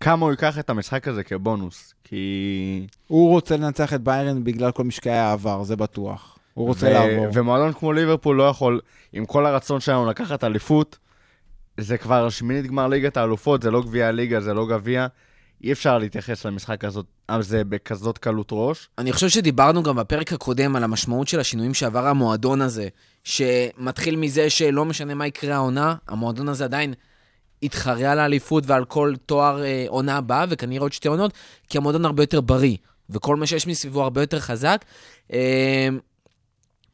כמה הוא ייקח את המשחק הזה כבונוס, כי הוא רוצה לנצח את ביירן בגלל כל משקעי העבר, זה בטוח. הוא רוצה לעבור. ומועדון כמו ליברפול לא יכול, עם כל הרצון שלנו לקחת אליפות, זה כבר שמינית גמר ליגת האלופות, זה לא גביע ליגה, זה לא גביע, אי אפשר להתייחס למשחק הזה בכזאת קלות ראש. אני חושב שדיברנו גם בפרק הקודם על המשמעות של השינויים שעבר המועדון הזה, שמתחיל מזה שלא משנה מה יקרה העונה, המועדון הזה עדיין התחרה על האליפות ועל כל תואר עונה הבאה, וכנראה עוד שתי עונות, כי המועדון הרבה יותר בריא. וכל מה שיש מסביבו הרבה יותר חזק,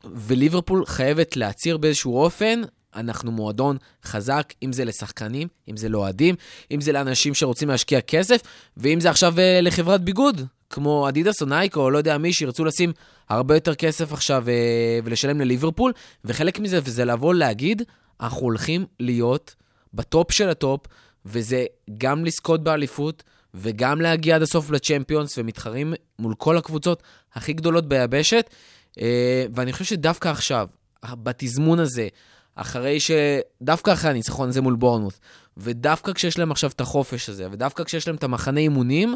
וליברפול חייבת להציר באיזשהו אופן, אנחנו מועדון חזק, אם זה לשחקנים, אם זה לאוהדים, אם זה לאנשים שרוצים להשקיע כסף, ואם זה עכשיו לחברת ביגוד, כמו אדידס או נייק, או לא יודע מי, שירצו לשים הרבה יותר כסף עכשיו ולשלם לליברפול, וחלק מזה זה לבוא להגיד, אנחנו הולכים להיות בטופ של הטופ, וזה גם לזכות באליפות, וגם להגיע עד הסוף לצ'מפיונס, ומתחרים מול כל הקבוצות הכי גדולות ביבשת, ואני חושב שדווקא עכשיו, בתזמון הזה, אחרי שדווקא אחרי הניצחון הזה מול בורנמות', ודווקא כשיש להם עכשיו את החופש הזה, ודווקא כשיש להם את המחנה אימונים,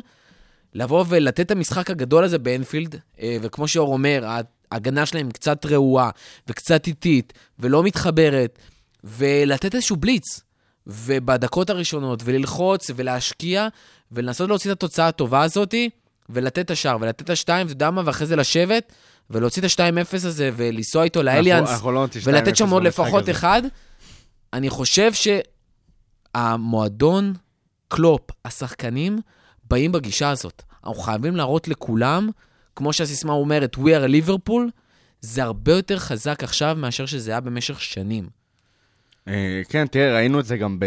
לבוא ולתת את המשחק הגדול הזה באנפילד, וכמו שאור אומר, ההגנה שלהם קצת רעועה, וקצת איטית, ולא מתחברת, ולתת איזשהו בליץ, ובדקות הראשונות, וללחוץ, ולהשקיע, ולנסות להוציא את התוצאה הטובה הזאת, ולתת את השאר, ולתת את השתיים, ודמה, ואחרי זה לשבת, ולהוציא את ה-2-0 הזה, ולנסוע איתו לאליאנס, ולתת שם עוד לפחות אחד. אני חושב שהמועדון, קלופ, השחקנים, באים בגישה הזאת. אנחנו חייבים להראות לכולם, כמו שהסיסמה אומרת, We are Liverpool, זה הרבה יותר חזק עכשיו, מאשר שזה היה במשך שנים. כן, תראה, ראינו את זה גם ב...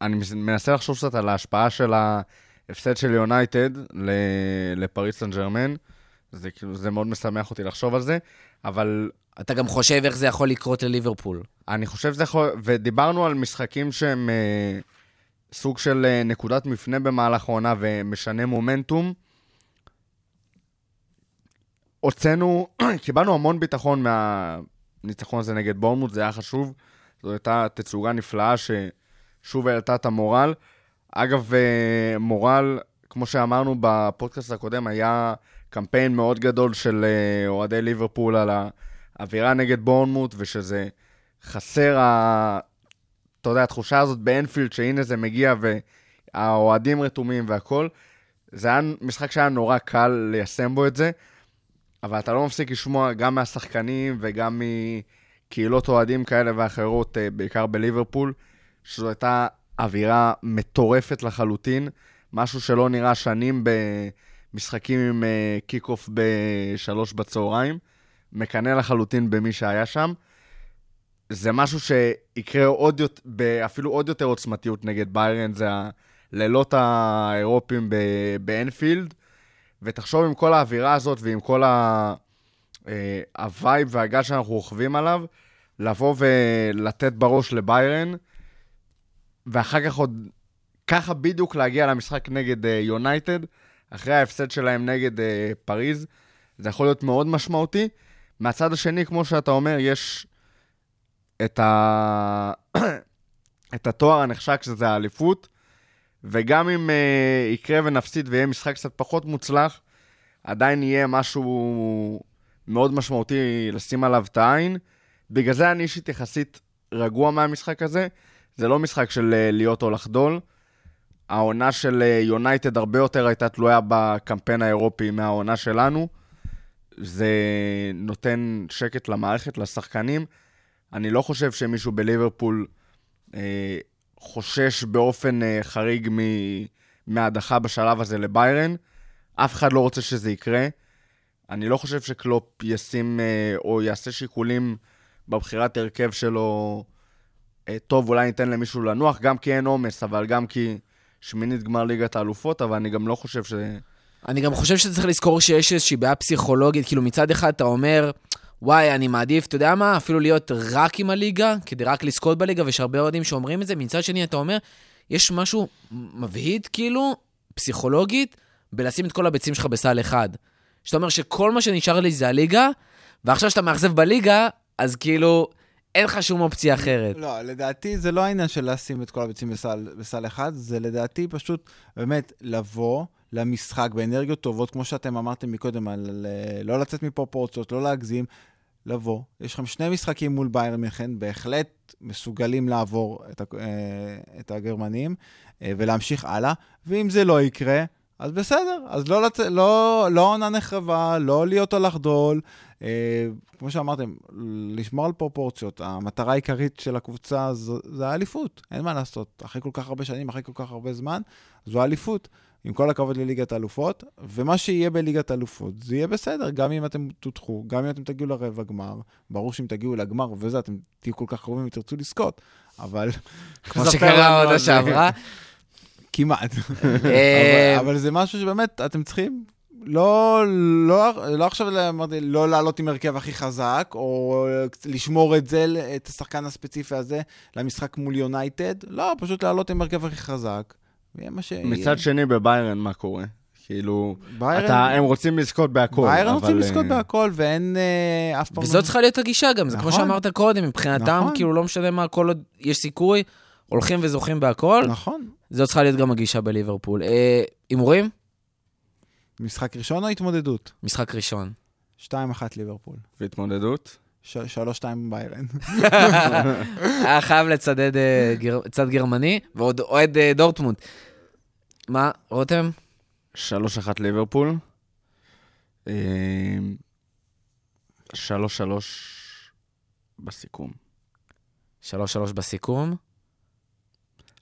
אני מנסה לחשוב קצת על ההשפעה של ההפסד של יונייטד לפריז סן ז'רמן, זה כאילו, זה מאוד משמח אותי לחשוב על זה, אבל... אתה גם חושב איך זה יכול לקרות לליברפול. אני חושב שזה יכול... ודיברנו על משחקים שהם סוג של נקודת מפנה במהלך העונה ומשנה מומנטום. הוצאנו, קיבלנו המון ביטחון מהניצחון הזה נגד בורנמות', זה היה חשוב. זו הייתה תצוגה נפלאה ששוב העלתה את המורל. אגב, מורל, כמו שאמרנו בפודקאסט הקודם, היה... קמפיין מאוד גדול של אוהדי ליברפול על האווירה נגד בורנמות' ושזה חסר, אתה יודע, התחושה הזאת באנפילד שהנה זה מגיע והאוהדים רתומים והכל. זה היה משחק שהיה נורא קל ליישם בו את זה, אבל אתה לא מפסיק לשמוע גם מהשחקנים וגם מקהילות אוהדים כאלה ואחרות, בעיקר בליברפול, שזו הייתה אווירה מטורפת לחלוטין, משהו שלא נראה שנים משחקים עם קיק-אוף ב-15:00, מקנה לחלוטין במי שהיה שם. זה משהו שיקרה אפילו עוד יותר עוצמתיות נגד ביירן, זה הלילות האירופיים באנפילד, ותחשוב עם כל האווירה הזאת ועם כל הווייב והגל שאנחנו רוכבים עליו, לבוא ולתת בראש לביירן, ואחר כך עוד ככה בדיוק להגיע למשחק נגד יונייטד, אחרי ההפסד שלהם נגד פריז, זה יכול להיות מאוד משמעותי. מהצד השני, כמו שאתה אומר, יש את התואר הנחשק שזה האליפות, וגם אם יקרה ונפסיד ויהיה משחק קצת פחות מוצלח, עדיין יהיה משהו מאוד משמעותי לשים עליו את העין. בגלל זה אני אישית יחסית רגוע מהמשחק הזה, זה לא משחק של להיות או לחדול, העונה של יונייטד הרבה יותר הייתה תלויה בקמפיין האירופי מהעונה שלנו. זה נותן שקט למערכת, לשחקנים. אני לא חושב שמישהו בליברפול חושש באופן חריג מההדחה בשלב הזה לביירן. אף אחד לא רוצה שזה יקרה. אני לא חושב שקלופ ישים או יעשה שיקולים בבחירת הרכב שלו. טוב, אולי ניתן למישהו לנוח, גם כי אין אומס, אבל גם כי... שמינית גמר ליגת האלופות, אבל אני גם לא חושב שזה... אני גם חושב שאתה צריך לזכור שיש איזושהי בעיה פסיכולוגית, כאילו מצד אחד אתה אומר, וואי, אני מעדיף, אתה יודע מה, אפילו להיות רק עם הליגה, כדי רק לזכות בליגה, ויש הרבה אוהדים שאומרים את זה, מצד שני אתה אומר, יש משהו מבהיד, כאילו, פסיכולוגית, בלשים את כל הביצים שלך בסל אחד. שאתה אומר שכל מה שנשאר לי זה הליגה, ועכשיו שאתה מאכזב בליגה, אז כאילו... אין לך שום אופציה אחרת. לא, לדעתי זה לא העניין של לשים את כל הביצים בסל אחד, זה לדעתי פשוט באמת לבוא למשחק באנרגיות טובות, כמו שאתם אמרתם מקודם, לא לצאת מפרופורציות, לא להגזים, לבוא. יש לכם שני משחקים מול ביירן מינכן, בהחלט מסוגלים לעבור את הגרמנים, ולהמשיך הלאה, ואם זה לא יקרה, אז בסדר, אז לא עונה נחרבה, לא להיות או לחדול, כמו שאמרתם, לשמור על פרופורציות, המטרה העיקרית של הקבוצה זה האליפות, אין מה לעשות, אחרי כל כך הרבה שנים, אחרי כל כך הרבה זמן, זו האליפות, עם כל הכבוד לליגת האלופות, ומה שיהיה בליגת האלופות, זה יהיה בסדר, גם אם אתם תותחו, גם אם אתם תגיעו לרבע גמר, ברור שאם תגיעו לגמר וזה, אתם תהיו כל כך קרובים ותרצו לזכות, אבל... כמו שקרה עוד השעברה. כמעט. אבל זה משהו שבאמת אתם צריכים, לא עכשיו לא לעלות עם הרכב הכי חזק, או לשמור את זה, את השחקן הספציפי הזה, למשחק מול יונייטד, לא, פשוט לעלות עם הרכב הכי חזק, מצד שני בביירן מה קורה? כאילו, הם רוצים לזכות בהכל. ביירן רוצים לזכות בהכל, ואין אף פעם... וזאת צריכה להיות הגישה גם, זה כמו שאמרת קודם, מבחינתם, כאילו לא משנה מה, כל עוד יש סיכוי, הולכים וזוכים בהכל. נכון. זאת צריכה להיות גם הגישה בליברפול. אימורים? משחק ראשון או התמודדות? משחק ראשון. 2-1 ליברפול. והתמודדות? 3-2 ביירן. חייב לצדד צד גרמני, ועוד אוהד דורטמונד. מה, רותם? 3-1 ליברפול. 3-3 בסיכום. 3-3 בסיכום.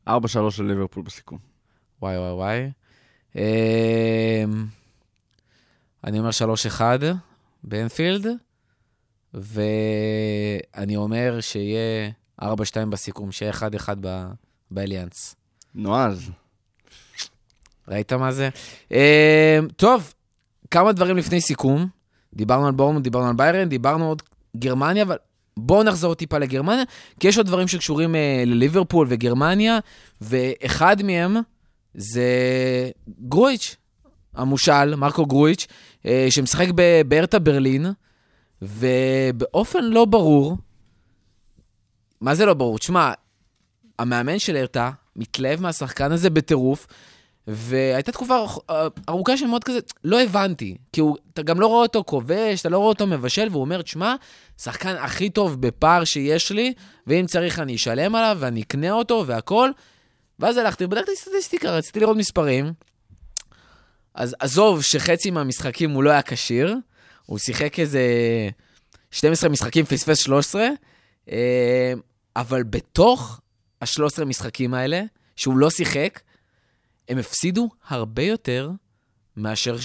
4-3 של ליברפול בסיכום. וואי וואי וואי. אני אומר 3-1 באנפילד. ואני אומר שיהיה 4-2 בסיכום, שיהיה 1-1 באליאנס. נועז. ראית מה זה? טוב, כמה דברים לפני סיכום. דיברנו על בורנמוט, דיברנו על ביירן, דיברנו עוד גרמניה, אבל בואו נחזור טיפה לגרמניה, כי יש עוד דברים שקשורים לליברפול וגרמניה, ואחד מהם זה גרויץ', המושל, מרקו גרויץ', שמשחק בהרטה ברלין, ובאופן לא ברור, מה זה לא ברור? תשמע, המאמן של הרטה מתלהב מהשחקן הזה בטירוף, והייתה תקופה ארוכה שמאוד כזה, לא הבנתי, כי אתה גם לא רואה אותו כובש, אתה לא רואה אותו מבשל, והוא אומר, תשמע, שחקן הכי טוב בפער שיש לי, ואם צריך אני אשלם עליו, ואני אקנה אותו והכל, ואז הלכתי, בדקתי סטטיסטיקה, רציתי לראות מספרים, אז עזוב שחצי מהמשחקים הוא לא היה קשיר, הוא שיחק איזה 12 משחקים, פספס 13, אבל בתוך ה-13 משחקים האלה, שהוא לא שיחק, הם הפסידו הרבה יותר מאשר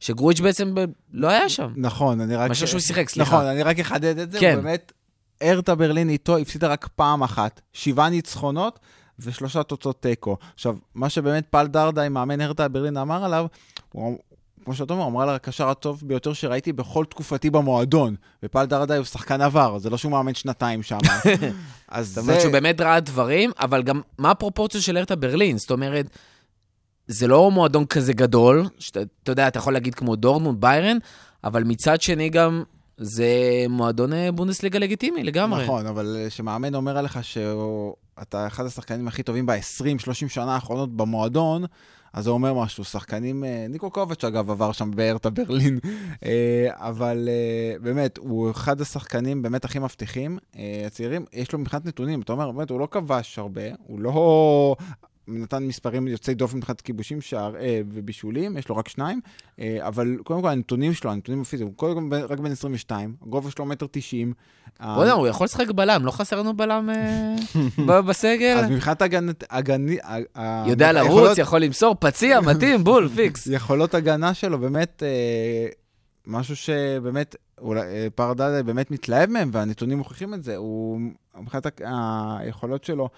שגרויץ' בעצם לא היה שם. נכון, אני רק... מאשר שהוא שיחק, סליחה. נכון, אני רק אחדד את זה, כן. באמת, הרטה ברלין איתו הפסידה רק פעם אחת, 7 ניצחונות, ו3 תוצאות טקו. עכשיו, מה שבאמת פל דרדה עם מאמן הרטה ברלין אמר עליו, הוא... כמו שאתה אומר, אמרה לה, הקשר הטוב ביותר שראיתי בכל תקופתי במועדון, ופעל דרדה הוא שחקן עבר, זה לא שהוא מאמן שנתיים שם. זאת אומרת שהוא באמת ראה דברים, אבל גם מה הפרופורציה של הרטה ברלין? זאת אומרת, זה לא מועדון כזה גדול, אתה יודע, אתה יכול להגיד כמו דורטמונד, ביירן, אבל מצד שני גם, זה מועדון בונדסליגה לגיטימי לגמרי. נכון, אבל שמאמן אומר עליך שאתה אחד השחקנים הכי טובים ב-20-30 שנה האחרונות במועדון, אז הוא אומר משהו, שחקנים, ניקו קובץ' אגב עבר שם בהרטה ברלין, אבל באמת, הוא אחד השחקנים באמת הכי מבטיחים, הצעירים, יש לו מבחינת נתונים, אתה אומר, באמת, הוא לא כבש הרבה, הוא לא נתן מספרים יוצאי דופן מבחינת כיבושים ובישולים, יש לו רק 2, אבל קודם כל הנתונים שלו, הנתונים הפיזיים, הוא קודם כל רק בין 22, הגובה שלו 1.90 מטר. הוא יכול לשחק בלם, לא חסרנו בלם בסגל? אז מבחינת הגנה... יודע לרוץ, יכול למסור, פציע, מתאים, בול, פיקס. יכולות הגנה שלו, באמת, משהו שבאמת, פרדדה באמת מתלהב מהם, והנתונים מוכיחים את זה, הוא... מבחינת היכולות שלו,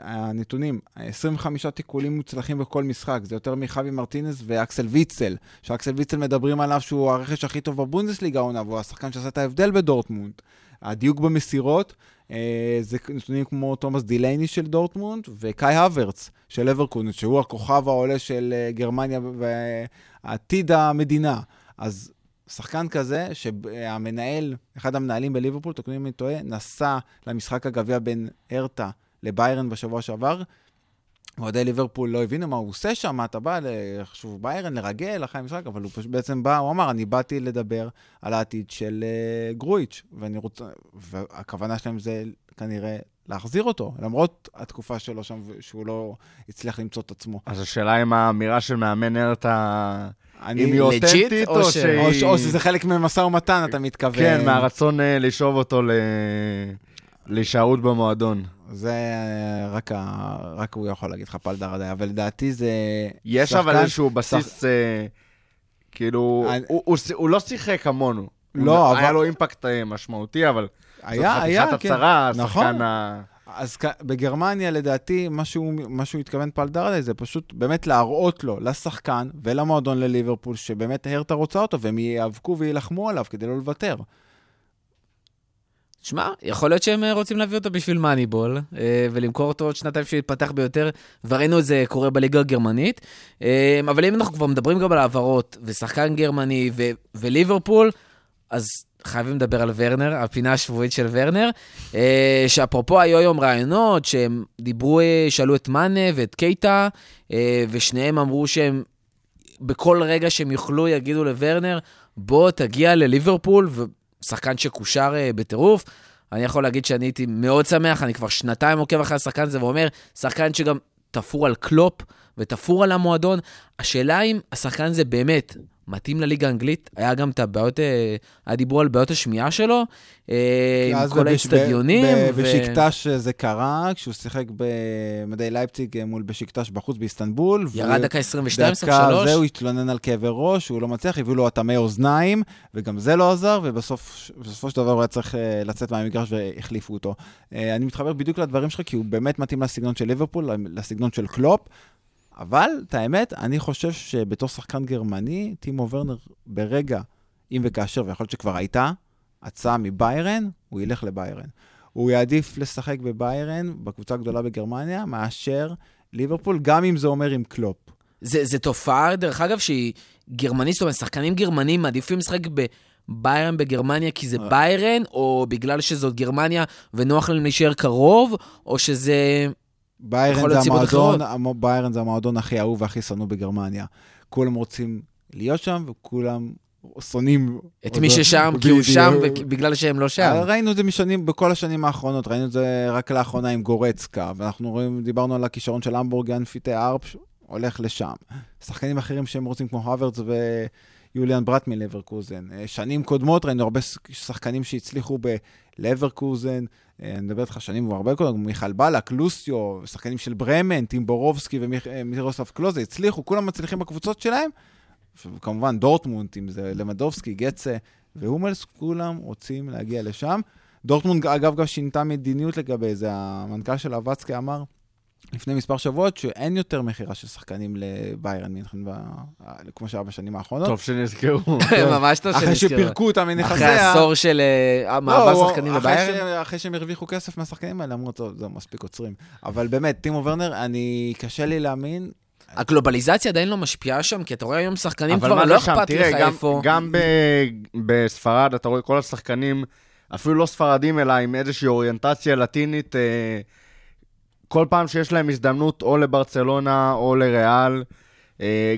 הנתונים, 25 תיקולים מוצלחים בכל משחק, זה יותר מחבי מרטינס ואקסל ויצל, שאקסל ויצל מדברים עליו שהוא הרכש הכי טוב בבונדסליגה עונה, והוא השחקן שעשה את ההבדל בדורטמונד. הדיוק במסירות, זה נתונים כמו תומאס דילייני של דורטמונד, וקאי הוורץ של אברקונט, שהוא הכוכב העולה של גרמניה ועתיד המדינה. אז... שחקן כזה, שהמנהל, אחד המנהלים בליברפול, תקנו אם אני טועה, נסע למשחק הגביע בין הרטה לביירן בשבוע שעבר, ועדי ליברפול לא הבינו מה הוא עושה שם, מה אתה בא, חשוב ביירן, לרגל אחרי המשחק, אבל הוא בעצם בא, הוא אמר, אני באתי לדבר על העתיד של גרויץ', והכוונה שלהם זה כנראה להחזיר אותו, למרות התקופה שלו שם, שהוא לא הצליח למצוא את עצמו. אז השאלה אם האמירה של מאמן הרטה... אם היא אותנטית או שזה חלק ממסע ומתן, אתה מתכוון. כן, מהרצון לשאוב אותו להישארות במועדון. זה רק הוא יכול להגיד לך פל דרדי, אבל לדעתי זה... יש אבל איזשהו בסיס, כאילו, הוא לא שיחק כמונו. לא, אבל... היה לו אימפקט משמעותי, אבל... היה, זאת חתיכת הצרה, השחקן ה... אז בגרמניה, לדעתי, מה שהוא התכוון פל דרדי, זה פשוט באמת להראות לו, לשחקן ולמועדון לליברפול, שבאמת הרטה רוצה אותו, והם יאבקו וילחמו עליו כדי לא לוותר. תשמע, יכול להיות שהם רוצים להביא אותו בשביל מניבול, ולמכור אותו עוד שנתיים שיתפתח ביותר, וראינו את זה קורה בליגה הגרמנית, אבל אם אנחנו כבר מדברים גם על העברות, ושחקן גרמני וליברפול, אז חייבים לדבר על ורנר, הפינה השבועית של ורנר, שאפרופו היו היום רעיונות, שהם דיברו, שאלו את מנה ואת קייטה, ושניהם אמרו שהם, בכל רגע שהם יוכלו, יגידו לוורנר, בוא תגיע לליברפול, שחקן שקושר בטירוף. אני יכול להגיד שאני הייתי מאוד שמח, אני כבר שנתיים עוקב אחרי השחקן הזה, ואומר, שחקן שגם תפור על קלופ, ותפור על המועדון. השאלה אם השחקן הזה באמת מתאים לליגה האנגלית, היה גם את הבעיות, היה דיבור על בעיות השמיעה שלו, עם כל האצטדיונים. בשיקטש זה קרה, כשהוא שיחק במדי לייפציג מול בשיקטש בחוץ באיסטנבול. ירד דקה 22, 23. זהו, התלונן על כאבי ראש, הוא לא מצליח, הביאו לו אטמי אוזניים, וגם זה לא עזר, ובסופו של דבר הוא היה צריך לצאת מהמגרש והחליפו אותו. אני מתחבר בדיוק לדברים שלך, כי הוא באמת מתאים לסגנון של ליברפול, לסגנון של קלופ, אבל, את האמת, אני חושב שבתור שחקן גרמני, טימו ורנר ברגע, אם וכאשר, ויכול להיות שכבר הייתה, הצעה מביירן, הוא ילך לביירן. הוא יעדיף לשחק בביירן, בקבוצה הגדולה בגרמניה, מאשר ליברפול, גם אם זה אומר עם קלופ. זה תופעה, דרך אגב, שהיא גרמנית, זאת אומרת, שחקנים גרמנים מעדיפים לשחק ביירן בגרמניה, כי זה ביירן, או בגלל שזאת גרמניה, ונוח להם להישאר קרוב, או שזה... ביירן זה המועדון הכי אהוב והכי שנוא בגרמניה. כולם רוצים להיות שם, וכולם שונאים... את מי ששם, כי הוא שם, בגלל שהם לא שם. ראינו את זה בכל השנים האחרונות, ראינו את זה רק לאחרונה עם גורצקה, ואנחנו דיברנו על הכישרון של המבורג, ינפיטי ארפש, הולך לשם. שחקנים אחרים שהם רוצים, כמו הוורץ ויוליאן ברט מלברקוזן. שנים קודמות ראינו הרבה שחקנים שהצליחו בלברקוזן, אני מדבר איתך שנים והרבה קודם, מיכל בלק, לוסיו, שחקנים של ברמן, טימבורובסקי ומירוסלב קלוזה, הצליחו, כולם מצליחים בקבוצות שלהם, וכמובן דורטמונד, אם זה למדובסקי, גצה והומלס, כולם רוצים להגיע לשם. דורטמונד אגב גם שינתה מדיניות לגבי זה, המנכ"ל של אבצקי אמר לפני מספר שבועות, שאין יותר מחירה של שחקנים לביירן מינכן, כמו שהיה בשנים האחרונות. טוב שנזכרו. ממש טוב שנזכרו. אחרי שפירקו אותם מנכסיה. אחרי עשור של מעבר שחקנים לביירן. אחרי שהם הרוויחו כסף מהשחקנים האלה, אמרו, זה מספיק עוצרים. אבל באמת, טימו ורנר, קשה לי להאמין. הגלובליזציה עדיין לא משפיעה שם, כי אתה רואה היום שחקנים כבר לא אכפת לך איפה. גם בספרד, אתה רואה כל השחקנים, אפילו לא ספרדים, אלא עם איזושהי אוריינטציה לטינית, כל פעם שיש להם הזדמנות או לברצלונה או לריאל.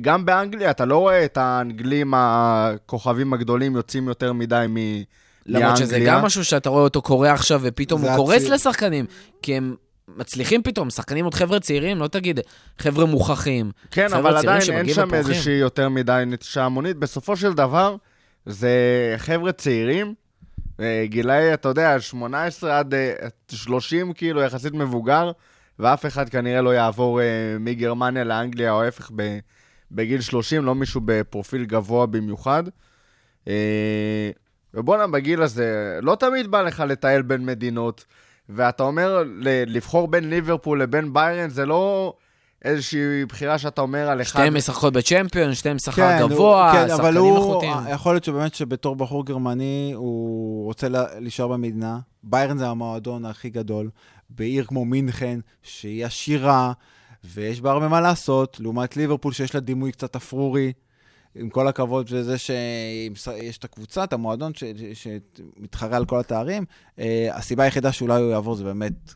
גם באנגליה, אתה לא רואה את האנגלים, הכוכבים הגדולים יוצאים יותר מדי מאנגליה. למרות שזה גם משהו שאתה רואה אותו קורה עכשיו, ופתאום הוא קורץ לשחקנים, כי הם מצליחים פתאום, שחקנים עוד חבר'ה צעירים, לא תגיד, חבר'ה מוכחים. כן, אבל עדיין אין שם איזושהי יותר מדי נטישה המונית. בסופו של דבר, זה חבר'ה צעירים, גילאי, אתה יודע, 18 עד 30, כאילו, יחסית מבוגר, ואף אחד כנראה לא יעבור מגרמניה לאנגליה, או הפך בגיל 30, לא מישהו בפרופיל גבוה במיוחד. ובונה, בגיל הזה, לא תמיד בא לך לטייל בין מדינות, ואתה אומר, לבחור בין ליברפול לבין ביירן, זה לא איזושהי בחירה שאתה אומר על אחד... שתיים משחקות בצ'מפיון, שתיים משחקות גבוה, שחקנים איכותיים. כן, אבל הוא, יכול להיות שבאמת שבתור בחור גרמני, הוא רוצה להישאר במדינה. ביירן זה המועדון הכי גדול. בעיר כמו מינכן, שהיא עשירה, ויש בה הרבה מה לעשות, לעומת ליברפול שיש לה דימוי קצת אפרורי, עם כל הכבוד וזה שיש את הקבוצה, את המועדון שמתחרה על כל התארים, הסיבה היחידה שאולי הוא יעבור זה באמת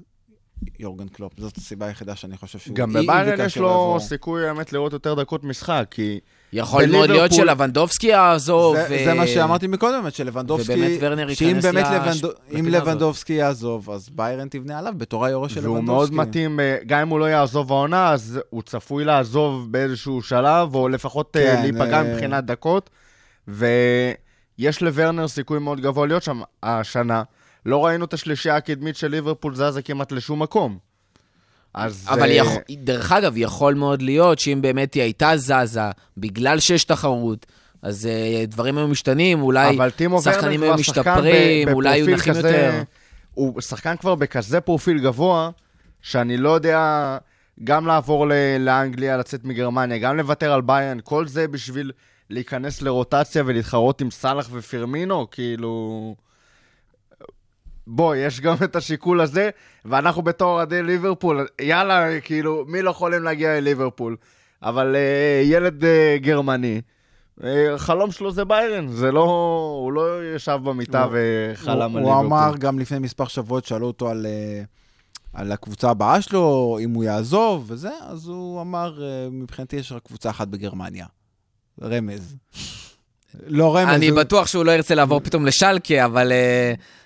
יורגן קלופ, זאת הסיבה היחידה שאני חושב שהוא... גם בביירן יש לו סיכוי באמת לראות יותר דקות משחק, כי... יכול מאוד להיות שלוונדובסקי יעזוב. זה מה שאמרתי מקודם, באמת, שלוונדובסקי... שאם באמת לוונדובסקי יעזוב, אז ביירן תבנה עליו בתור היורש של לוונדובסקי. והוא מאוד מתאים, גם אם הוא לא יעזוב העונה, אז הוא צפוי לעזוב באיזשהו שלב, או לפחות להיפגע מבחינת דקות, ויש לוורנר סיכוי מאוד גבוה להיות שם השנה. לא ראינו את השלישייה הקדמית של ליברפול זזה כמעט לשום מקום. אבל דרך אגב, יכול מאוד להיות שאם באמת היא הייתה זזה, בגלל שיש תחרות, אז דברים היו משתנים, אולי שחקנים היו משתפרים, אולי היו נחים יותר. הוא שחקן כבר בכזה פרופיל גבוה, שאני לא יודע גם לעבור לאנגליה, לצאת מגרמניה, גם לוותר על ביירן, כל זה בשביל להיכנס לרוטציה ולהתחרות עם סלח ופירמינו, כאילו... בוא, יש גם את השיקול הזה, ואנחנו בתור עדי ליברפול, יאללה, כאילו, מי לא יכולים להגיע לליברפול? אבל ילד גרמני, חלום שלו זה ביירן, זה לא, הוא לא ישב במיטה וחלם על ליברפול. הוא אמר גם לפני מספר שבועות, שאלו אותו על הקבוצה הבאה שלו, אם הוא יעזוב וזה, אז הוא אמר, מבחינתי יש רק קבוצה אחת בגרמניה. רמז. לא רמז. אני בטוח שהוא לא ירצה לעבור פתאום לשלקה, אבל...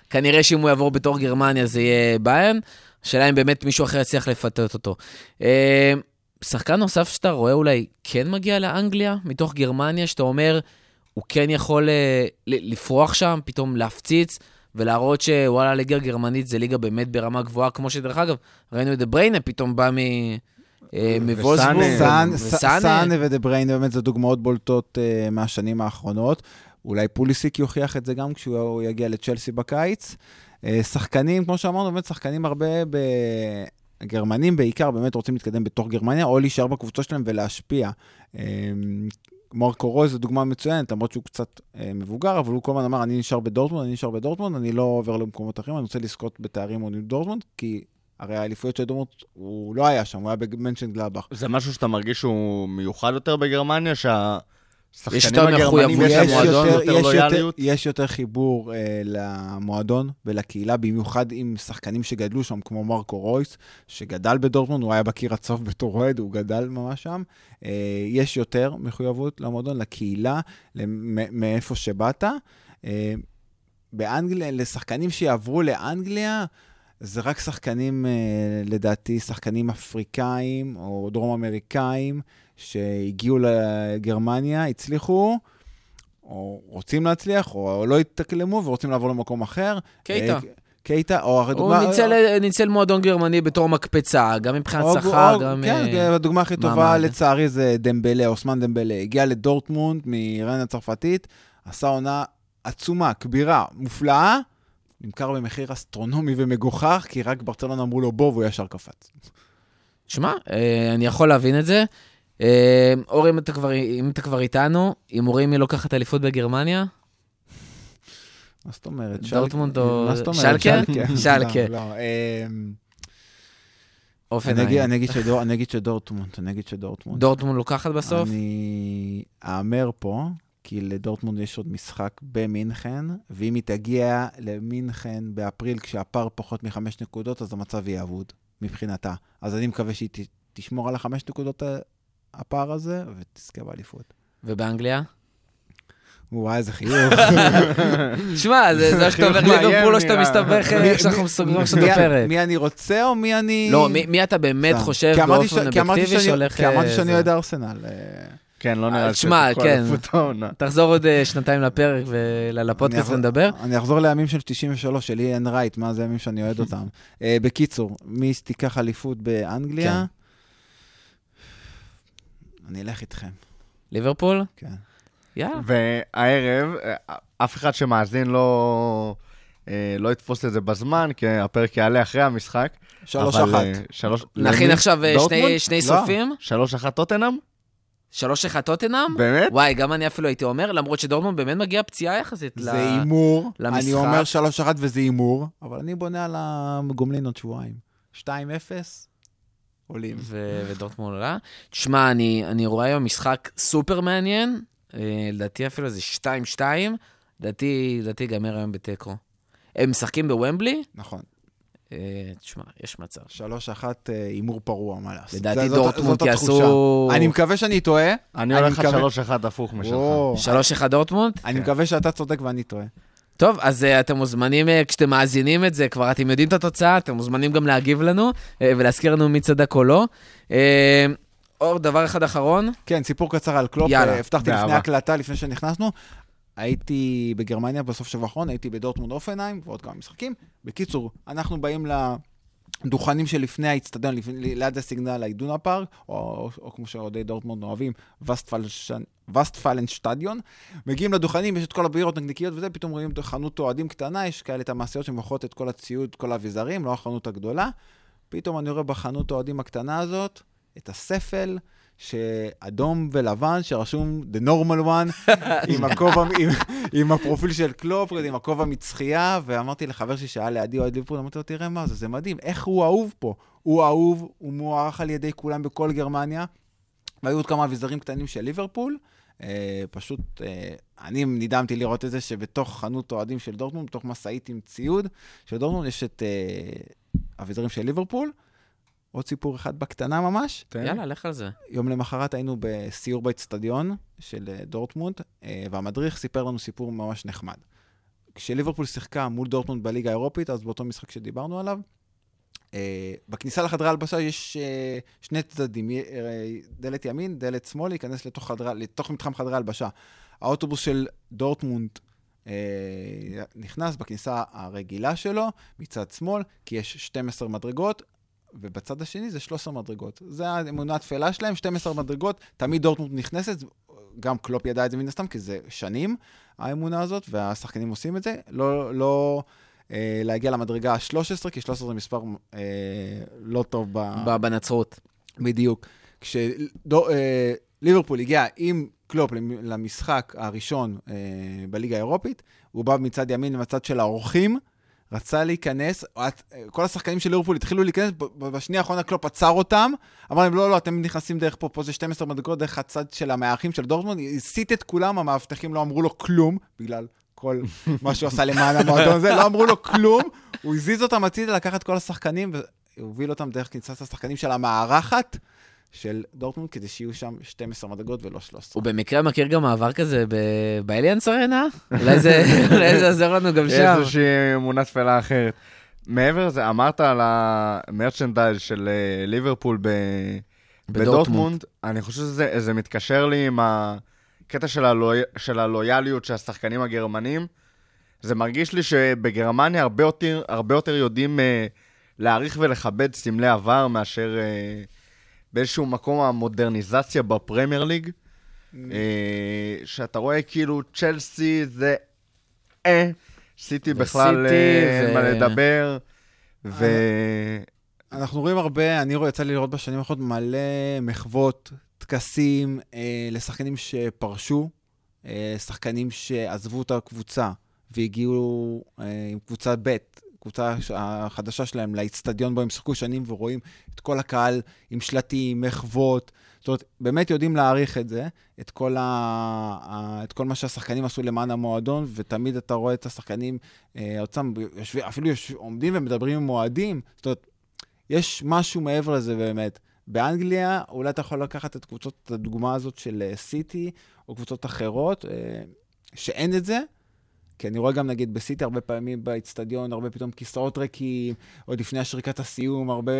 כנראה שאם הוא יעבור בתור גרמניה זה יהיה בהם, שאלה אם באמת מישהו אחר יצליח לפתות אותו. שחקן נוסף שאתה רואה אולי כן מגיע לאנגליה, מתוך גרמניה, שאתה אומר, הוא כן יכול לפרוח שם, פתאום להפציץ, ולהראות שוואלה, ליגה גרמנית זה ליגה באמת ברמה גבוהה, כמו שדרך אגב, ראינו את דבריינה, פתאום בא מבולסבורג. סאנה ודבריינה באמת זה דוגמאות בולטות מהשנים האחרונות, אולי פוליסיק יוכיח את זה גם כשהוא יגיע לצ'לסי בקיץ. שחקנים, כמו שאמרנו, באמת שחקנים הרבה בגרמנים בעיקר, באמת רוצים להתקדם בתוך גרמניה, או להישאר בקבוצה שלהם ולהשפיע. מרקו רויס זו דוגמה מצוינת, למרות שהוא קצת מבוגר, אבל הוא כל הזמן אמר, אני נשאר בדורטמונד, אני לא עובר למקומות אחרים, אני רוצה לזכות בתארים עוד עם דורטמונד, כי הרי האליפויות של דורטמונד, הוא לא היה שם, הוא היה במנצ'נגלאבך. זה משהו שאתה מרגיש שהוא מיוחד יותר בגרמניה, יש יותר חיבור למועדון ולקהילה, במיוחד עם שחקנים שגדלו שם, כמו מרקו רויס, שגדל בדורטמונד, הוא היה בקיר הצוף בתור אוהד, הוא גדל ממש שם. יש יותר מחויבות למועדון, לקהילה, מאיפה שבאת. באנגליה, לשחקנים שיעברו לאנגליה, זה רק שחקנים, לדעתי, שחקנים אפריקאים או דרום אמריקאים, שהגיעו לגרמניה, הצליחו, או רוצים להצליח, או לא התאקלמו, ורוצים לעבור למקום אחר. קייטה, או... הוא ניצל מועדון גרמני בתור מקפצה, גם מבחינת שכר, גם... כן, הדוגמה הכי טובה לצערי זה דמבלה, אוסמן דמבלה, הגיע לדורטמונד מריינה הצרפתית, עשה עונה עצומה, כבירה, מופלאה, נמכר במחיר אסטרונומי ומגוחך, כי רק ברצלון אמרו לו בוב, הוא ישר קפץ. שמע, אני יכול להבין את זה. אורי, אם אתה כבר איתנו, אם אורי מי לוקחת אליפות בגרמניה? מה זאת אומרת? דורטמונד או... שלקה? שלקה. אני אגיד שדורטמונד. דורטמונד לוקחת בסוף? אני אאמר פה, כי לדורטמונד יש עוד משחק במינכן, ואם היא תגיע למינכן באפריל, כשהפר פחות מ-5 נקודות, אז המצב יהיה אבוד, מבחינתה. אז אני מקווה שהיא תשמור על ה-5 נקודות הפער הזה, ותזכה באליפות. ובאנגליה? וואי, איזה חיוך. שמע, זה מה שאתה אומר ליברפול, או שאתה מסתבך איך שאנחנו מסוגרים עכשיו את הפרק. מי אני רוצה, או מי אני... לא, מי אתה באמת חושב באופן אובייקטיבי שהולך... כי אמרתי שאני אוהד ארסנל. כן, לא נראה שמה, כן. תחזור עוד שנתיים לפרק ולפודקאסט ונדבר. אני אחזור לימים של 93, של אין רייט, מה זה ימים שאני אוהד אותם. בקיצור, מי תיקח אליפות באנגליה? אני אלך איתכם. ליברפול? כן. יאללה. והערב, אף אחד שמאזין לא יתפוס את זה בזמן, כי הפרק יעלה אחרי המשחק. 3-1. נכין עכשיו שני סופים? 3-1 טוטנהאם? 3-1 טוטנהאם? באמת? וואי, גם אני אפילו הייתי אומר, למרות שדורטמונד באמת מגיע פציעה יחסית למשחק. זה אימור. אני אומר 3-1 וזה אימור, אבל אני בונה על הגומלין עוד שבועיים. 2-0. עולים. ודורטמונד עולה. תשמע, אני רואה היום משחק סופר מעניין, לדעתי אפילו זה 2-2, לדעתי גמר היום בטקו. הם משחקים בוומבלי? נכון. תשמע, יש מצב. 3-1 אימור פרוע, מה לעשות? לדעתי דורטמונד יעשו... אני מקווה שאני טועה. אני הולך 3-1 הפוך משלך. 3-1 דורטמונד? אני מקווה שאתה צודק ואני טועה. טוב, אז אתם מוזמנים, כשאתם מאזינים את זה, כבר אתם יודעים את התוצאה, אתם מוזמנים גם להגיב לנו, ולהזכיר לנו מי צדק או לא. אור, דבר אחד אחרון. כן, סיפור קצר על קלופ, הבטחתי לפני ההקלטה, לפני שנכנסנו, הייתי בגרמניה בסוף שבוע האחרון, הייתי בדורטמונד אופנהיים, ועוד כמה משחקים. בקיצור, אנחנו באים לדוכנים שלפני האצטדיון, ליד הסיגנל האידונה פארק, או כמו שעודי דורטמונד אוהבים, וסטפלן שטדיון. מגיעים לדוכנים, יש את כל הבירות נקניקיות וזה, פתאום רואים חנות תועדים קטנה, יש כאלה את המעשיות שמוכרות את כל הציוד, כל האביזרים, לא החנות הגדולה. פתאום אני רואה בחנות תועדים הקטנה הזאת, את הספל, שאדום ולבן, שרשום The Normal One, עם הפרופיל של קלופ, עם הכובע מצחייה, ואמרתי לחבר ששאל לידי אוהד ליברפול, אמרתי לו, תראה מה זה, זה מדהים, איך הוא אהוב פה? הוא אהוב, הוא מוערך על ידי כולם בכל גרמניה, והיו עוד כמה אביזרים קטנים של ליברפול, פשוט אני נדהמתי לראות את זה, שבתוך חנות אוהדים של דורטמונד, בתוך מסעית עם ציוד, של דורטמונד יש את אביזרים של ליברפול, עוד סיפור אחד בקטנה ממש. יאללה, לך על זה. יום למחרת היינו בסיור באצטדיון של דורטמונד, והמדריך סיפר לנו סיפור ממש נחמד. כשליברפול שיחקה מול דורטמונד בליגה האירופית, אז באותו משחק שדיברנו עליו, בכניסה לחדרי ההלבשה יש שני צדדים, דלת ימין, דלת שמאל, להיכנס לתוך מתחם חדרי ההלבשה. האוטובוס של דורטמונד נכנס בכניסה הרגילה שלו, מצד שמאל, כי יש 12 מדרגות, ובצד השני זה 13 מדרגות. זה האמונה התפלה שלהם, 12 מדרגות, תמיד דורטמונד נכנסת, גם קלופ ידע את זה מן הסתם, כי זה שנים, האמונה הזאת, והשחקנים עושים את זה, לא להגיע למדרגה ה-13, כי 13 זה מספר לא טוב בנצרות. בדיוק. כשליברפול הגיע עם קלופ למשחק הראשון בליגה האירופית, הוא בא מצד ימין למצד של האורחים, רצה להיכנס, כל השחקנים של ליברפול התחילו להיכנס, בשנייה האחרונה קלופ עצר אותם, אמר להם, לא, אתם נכנסים דרך פה, פה זה 12 מדרגות, דרך הצד של המארחים של דורטמונד, הסיט את כולם, המאבטחים לא אמרו לו כלום, בגלל כל מה שהוא עשה למען המועדון הזה, לא אמרו לו כלום, הוא הזיז אותם הצידה, לקח את כל השחקנים, והוביל אותם דרך כניסת השחקנים של המארחת, של דורטמונד, כדי שיהיו שם 12 מדרגות ולא 13. הוא במקרה מכיר גם מעבר כזה באליאנס ארנה? אולי זה עזר לנו גם שם. יש איזושהי אמונה תפלה אחרת. מעבר לזה, אמרת על המרצ'נדייז של ליברפול בדורטמונד, אני חושב שזה מתקשר לי עם הקטע של הלויאליות של השחקנים הגרמנים. זה מרגיש לי שבגרמניה הרבה יותר יודעים להעריך ולכבד סמלי עבר מאשר... באיזשהו מקום המודרניזציה בפרמייר ליג, שאתה רואה כאילו צ'לסי זה סיטי בכלל מה לדבר, אנחנו רואים הרבה, אני יצא לי לראות בשנים האחרונות מלא מחוות, תקסים, לשחקנים שפרשו, שחקנים שעזבו את הקבוצה, והגיעו עם קבוצה ב', הקבוצה החדשה שלהם, לאצטדיון בו הם שחקו שנים ורואים את כל הקהל עם שלטים, מחוות. זאת אומרת, באמת יודעים להעריך את זה, את כל מה שהשחקנים עשו למען המועדון, ותמיד אתה רואה את השחקנים, אפילו עומדים ומדברים עם מועדים. זאת אומרת, יש משהו מעבר לזה באמת. באנגליה, אולי אתה יכול לקחת את קבוצות, את הדוגמה הזאת של סיטי, או קבוצות אחרות, שאין את זה, כי אני רואה גם, נגיד, בסיטי הרבה פעמים באצטדיון, הרבה פתאום כיסאות ריקים, עוד לפני השריקת הסיום, הרבה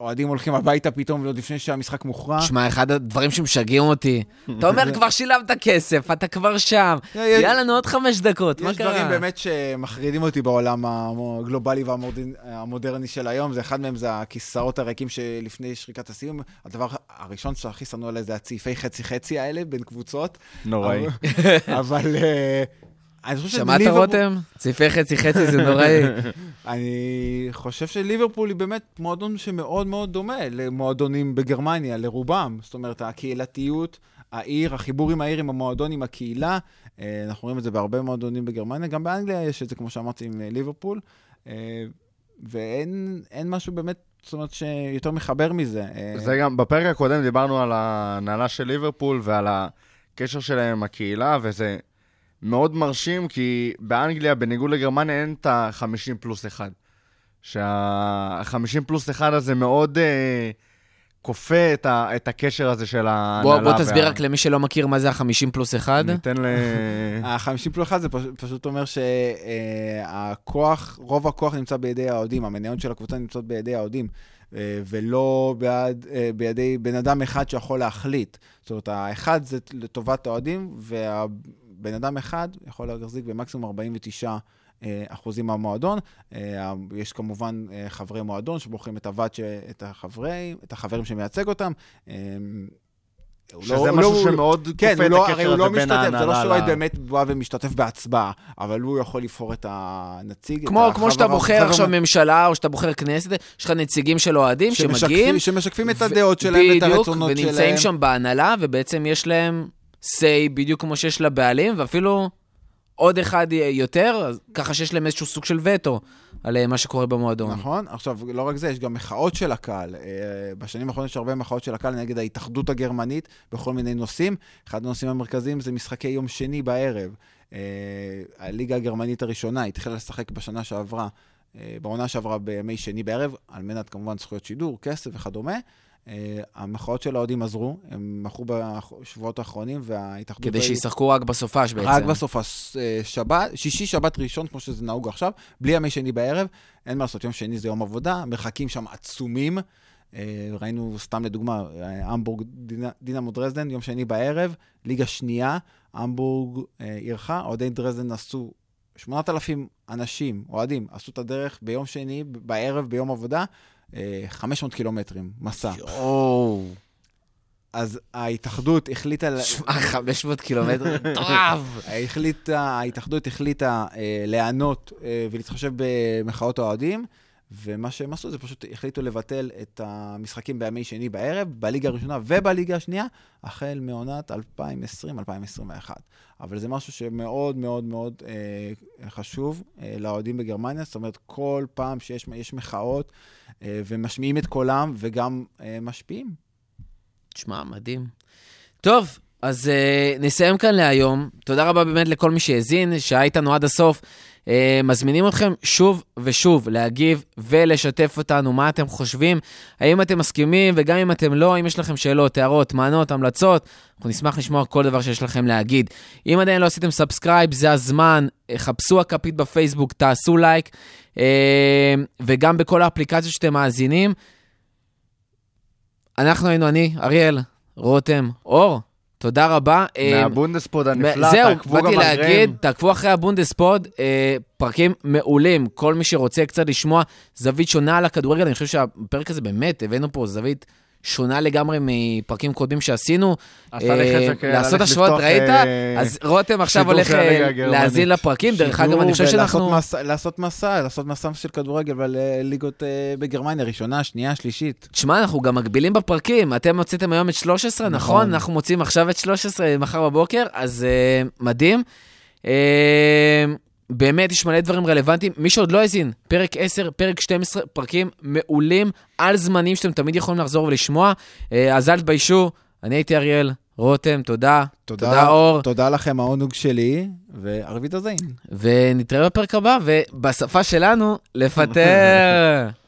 אוהדים הולכים הביתה פתאום, ועוד לפני שהמשחק מוכרע. תשמע, אחד הדברים שמשגעים אותי, אתה אומר, כבר שילמת כסף, אתה כבר שם, יאללה, נו עוד 5 דקות, מה קרה? יש דברים באמת שמחרידים אותי בעולם הגלובלי והמודרני של היום, זה אחד מהם, זה הכיסאות הריקים שלפני שריקת הסיום, הדבר הראשון שהכי סנו עליי זה הצעיפי חצי-חצי האלה, בין קבוצות. נוראי. אבל... שמעת רותם? צעיפי חצי-חצי זה נוראי. אני חושב שליברפול היא באמת מועדון שמאוד מאוד דומה למועדונים בגרמניה, לרובם. זאת אומרת, הקהילתיות, העיר, החיבור עם העיר, עם המועדון, עם הקהילה. אנחנו רואים את זה בהרבה מועדונים בגרמניה. גם באנגליה יש את זה, כמו שאמרתי, עם ליברפול. ואין משהו באמת, זאת אומרת, שיותר מחבר מזה. זה גם, בפרק הקודם דיברנו על ההנהלה של ליברפול ועל הקשר שלהם עם הקהילה, וזה... מאוד מרשים, כי באנגליה, בניגוד לגרמניה, אין את ה-50+1. שה-50+1 הזה מאוד כופה את הקשר הזה של ההנהלה. בוא תסביר רק למי שלא מכיר מה זה ה-50+1. ניתן ל... ה-50+1 זה פשוט אומר שהכוח, רוב הכוח נמצא בידי האוהדים, המניות של הקבוצה נמצאות בידי האוהדים. ולא בידי בן אדם אחד שיכול להחליט. זאת אומרת, האחד זה לטובת האוהדים, והבן אדם אחד יכול להחזיק במקסימום 49% מהמועדון. יש כמובן חברי מועדון שבוחרים את הוועד, את החברים שמייצג אותם. שזה משהו שמאוד קופא את הקשר הזה בין ההנהלה. זה לא שהוא באמת בא ומשתתף בהצבעה, אבל הוא יכול לבחור את הנציג. כמו שאתה בוחר עכשיו ממשלה, או שאתה בוחר כנסת, יש לך נציגים של אוהדים שמגיעים, שמשקפים את הדעות שלהם, את הרצונות שלהם. ונמצאים שם בהנהלה, ובעצם יש להם say בדיוק כמו שיש לבעלים, ואפילו עוד אחד יותר, ככה שיש להם איזשהו סוג של וטו על מה שקורה במועדון. נכון, עכשיו לא רק זה, יש גם מחאות של הקהל. בשנים האחרונות יש הרבה מחאות של הקהל נגד ההתאחדות הגרמנית בכל מיני נושאים. אחד הנושאים המרכזיים זה משחקי יום שני בערב. הליגה הגרמנית הראשונה התחילה לשחק בעונה שעברה בימי שני בערב, על מנת כמובן זכויות שידור, כסף וכדומה. המחאות של האוהדים עזרו, הם מחו בשבועות האחרונים, כדי שישחקו רק בסופש בעצם. רק בסופש, שישי, שבת ראשון, כמו שזה נהוג עכשיו, בלי ימי שני בערב, אין מה לעשות, יום שני זה יום עבודה, מרחקים שם עצומים, ראינו סתם לדוגמה, המבורג, דינמו דרזדן, יום שני בערב, ליגה שנייה, המבורג אירחה, אוהדי דרזדן עשו 8,000 אנשים, אוהדים, עשו את הדרך ביום שני, בערב, ביום עבודה, 500 קילומטרים, מסע. אז ההתאחדות החליטה... 500 קילומטרים, טוב! ההתאחדות החליטה לענות ולהתחשב במחאות האוהדים, ומה שהם עשו זה פשוט החליטו לבטל את המשחקים בימי שני בערב, בליגה הראשונה ובליגה השנייה, החל מעונת 2020-2021. אבל זה משהו שמאוד מאוד מאוד חשוב לאוהדים בגרמניה, זאת אומרת, כל פעם שיש מחאות, ומשמיעים את קולם, וגם משפיעים. תשמע, מדהים. טוב, אז נסיים כאן להיום. תודה רבה באמת לכל מי שהזין, שהיה איתנו עד הסוף. מזמינים אתכם שוב ושוב להגיב ולשתף אותנו מה אתם חושבים, האם אתם מסכימים וגם אם אתם לא, אם יש לכם שאלות, הערות, מענות, המלצות, אנחנו נשמח לשמוע כל דבר שיש לכם להגיד. אם עדיין לא עשיתם סאבסקרייב, זה הזמן, חפשו הכפית בפייסבוק, תעשו לייק, וגם בכל האפליקציות שאתם מאזינים. אנחנו היינו אני, אריאל, רותם, אור, תודה רבה. מהבונדספוד הנפלא, תעקבו גם אחריהם. תעקבו אחרי הבונדספוד, פרקים מעולים. כל מי שרוצה קצת לשמוע זווית שונה על הכדורגל, אני חושב שהפרק הזה באמת, הבאנו פה זווית שונה לגמרי מפרקים קודמים שעשינו. לעשות השוואות, ראית? אז רותם עכשיו הולך להזין לפרקים, דרך אגב אני חושב שאנחנו... לעשות מסע של כדורגל לליגות בגרמניה, ראשונה, שנייה, שלישית. תשמע, אנחנו גם מגבילים בפרקים, אתם מוצאתם היום את 13, נכון? אנחנו מוצאים עכשיו את 13, מחר בבוקר, אז מדהים. באמת יש מלא דברים רלוונטיים, מי שעוד לא הזין, פרק 10, פרק 12, פרקים מעולים על זמנים שאתם תמיד יכולים לחזור ולשמוע, אז אל תביישו, אני הייתי אריאל, רותם, תודה אור. תודה לכם, העונוג שלי, וערבית הזין. ונתראה בפרק הבא, ובשפה שלנו, לפטר.